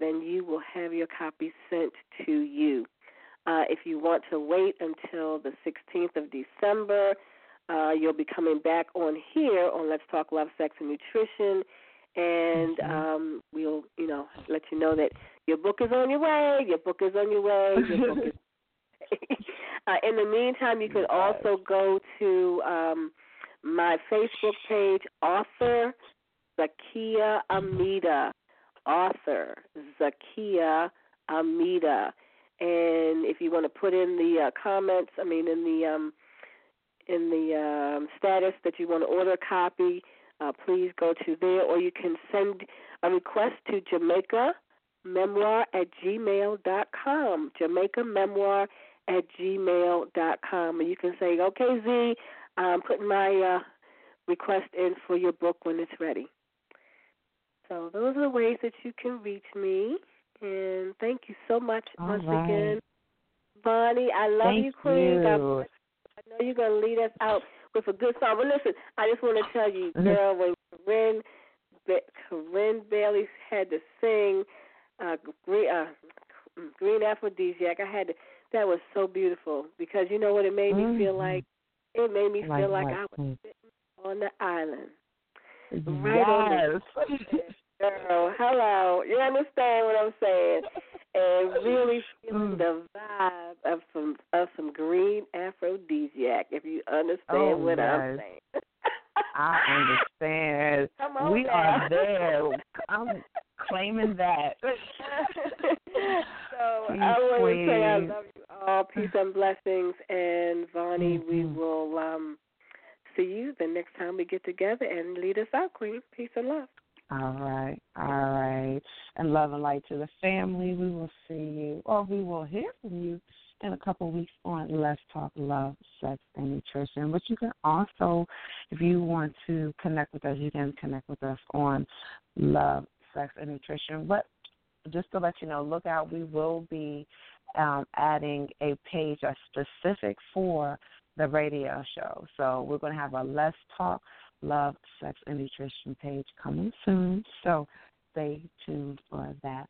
then you will have your copy sent to you. If you want to wait until the 16th of December, you'll be coming back on here on Let's Talk Love, Sex, and Nutrition, and we'll, let you know that your book is on your way. In the meantime, you can also go to my Facebook page, author Zakiyyah Ameedah, and if you want to put in the comments, in the status that you want to order a copy, please go to there, or you can send a request to jamaicamemoir@gmail.com, jamaicamemoir@gmail.com, and you can say, okay, Z, I'm putting my request in for your book when it's ready. So those are the ways that you can reach me, and thank you so much once again. Vonnie, I love you, Queen. God bless you. I know you're going to lead us out with a good song. But listen, I just want to tell you, girl, when Corinne Bailey had to sing Green Aphrodisiac, that was so beautiful, because you know what it made me feel like? It made me feel like I was sitting on the island. Right on the girl, hello. You understand what I'm saying? And really feeling the vibe of some green aphrodisiac, if you understand what I'm saying. I understand. Are there. I'm claiming that. So I want to say I love you all peace and blessings. And, Vonnie, we will see you the next time we get together, and lead us out, Queen. Peace and love. All right. All right. And love and light to the family. We will see you, or we will hear from you in a couple of weeks on Let's Talk Love, Sex, and Nutrition. But you can also, if you want to connect with us, you can connect with us on Love, Sex, and Nutrition. But just to let you know, look out, we will be adding a page that's specific for the radio show. So we're going to have a Let's Talk Love, Sex, and Nutrition page coming soon. So stay tuned for that.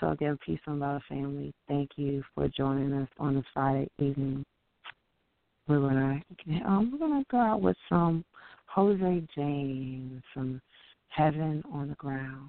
So again, peace and love, family. Thank you for joining us on this Friday evening. We're gonna go out with some Jose James, some Heaven on the Ground.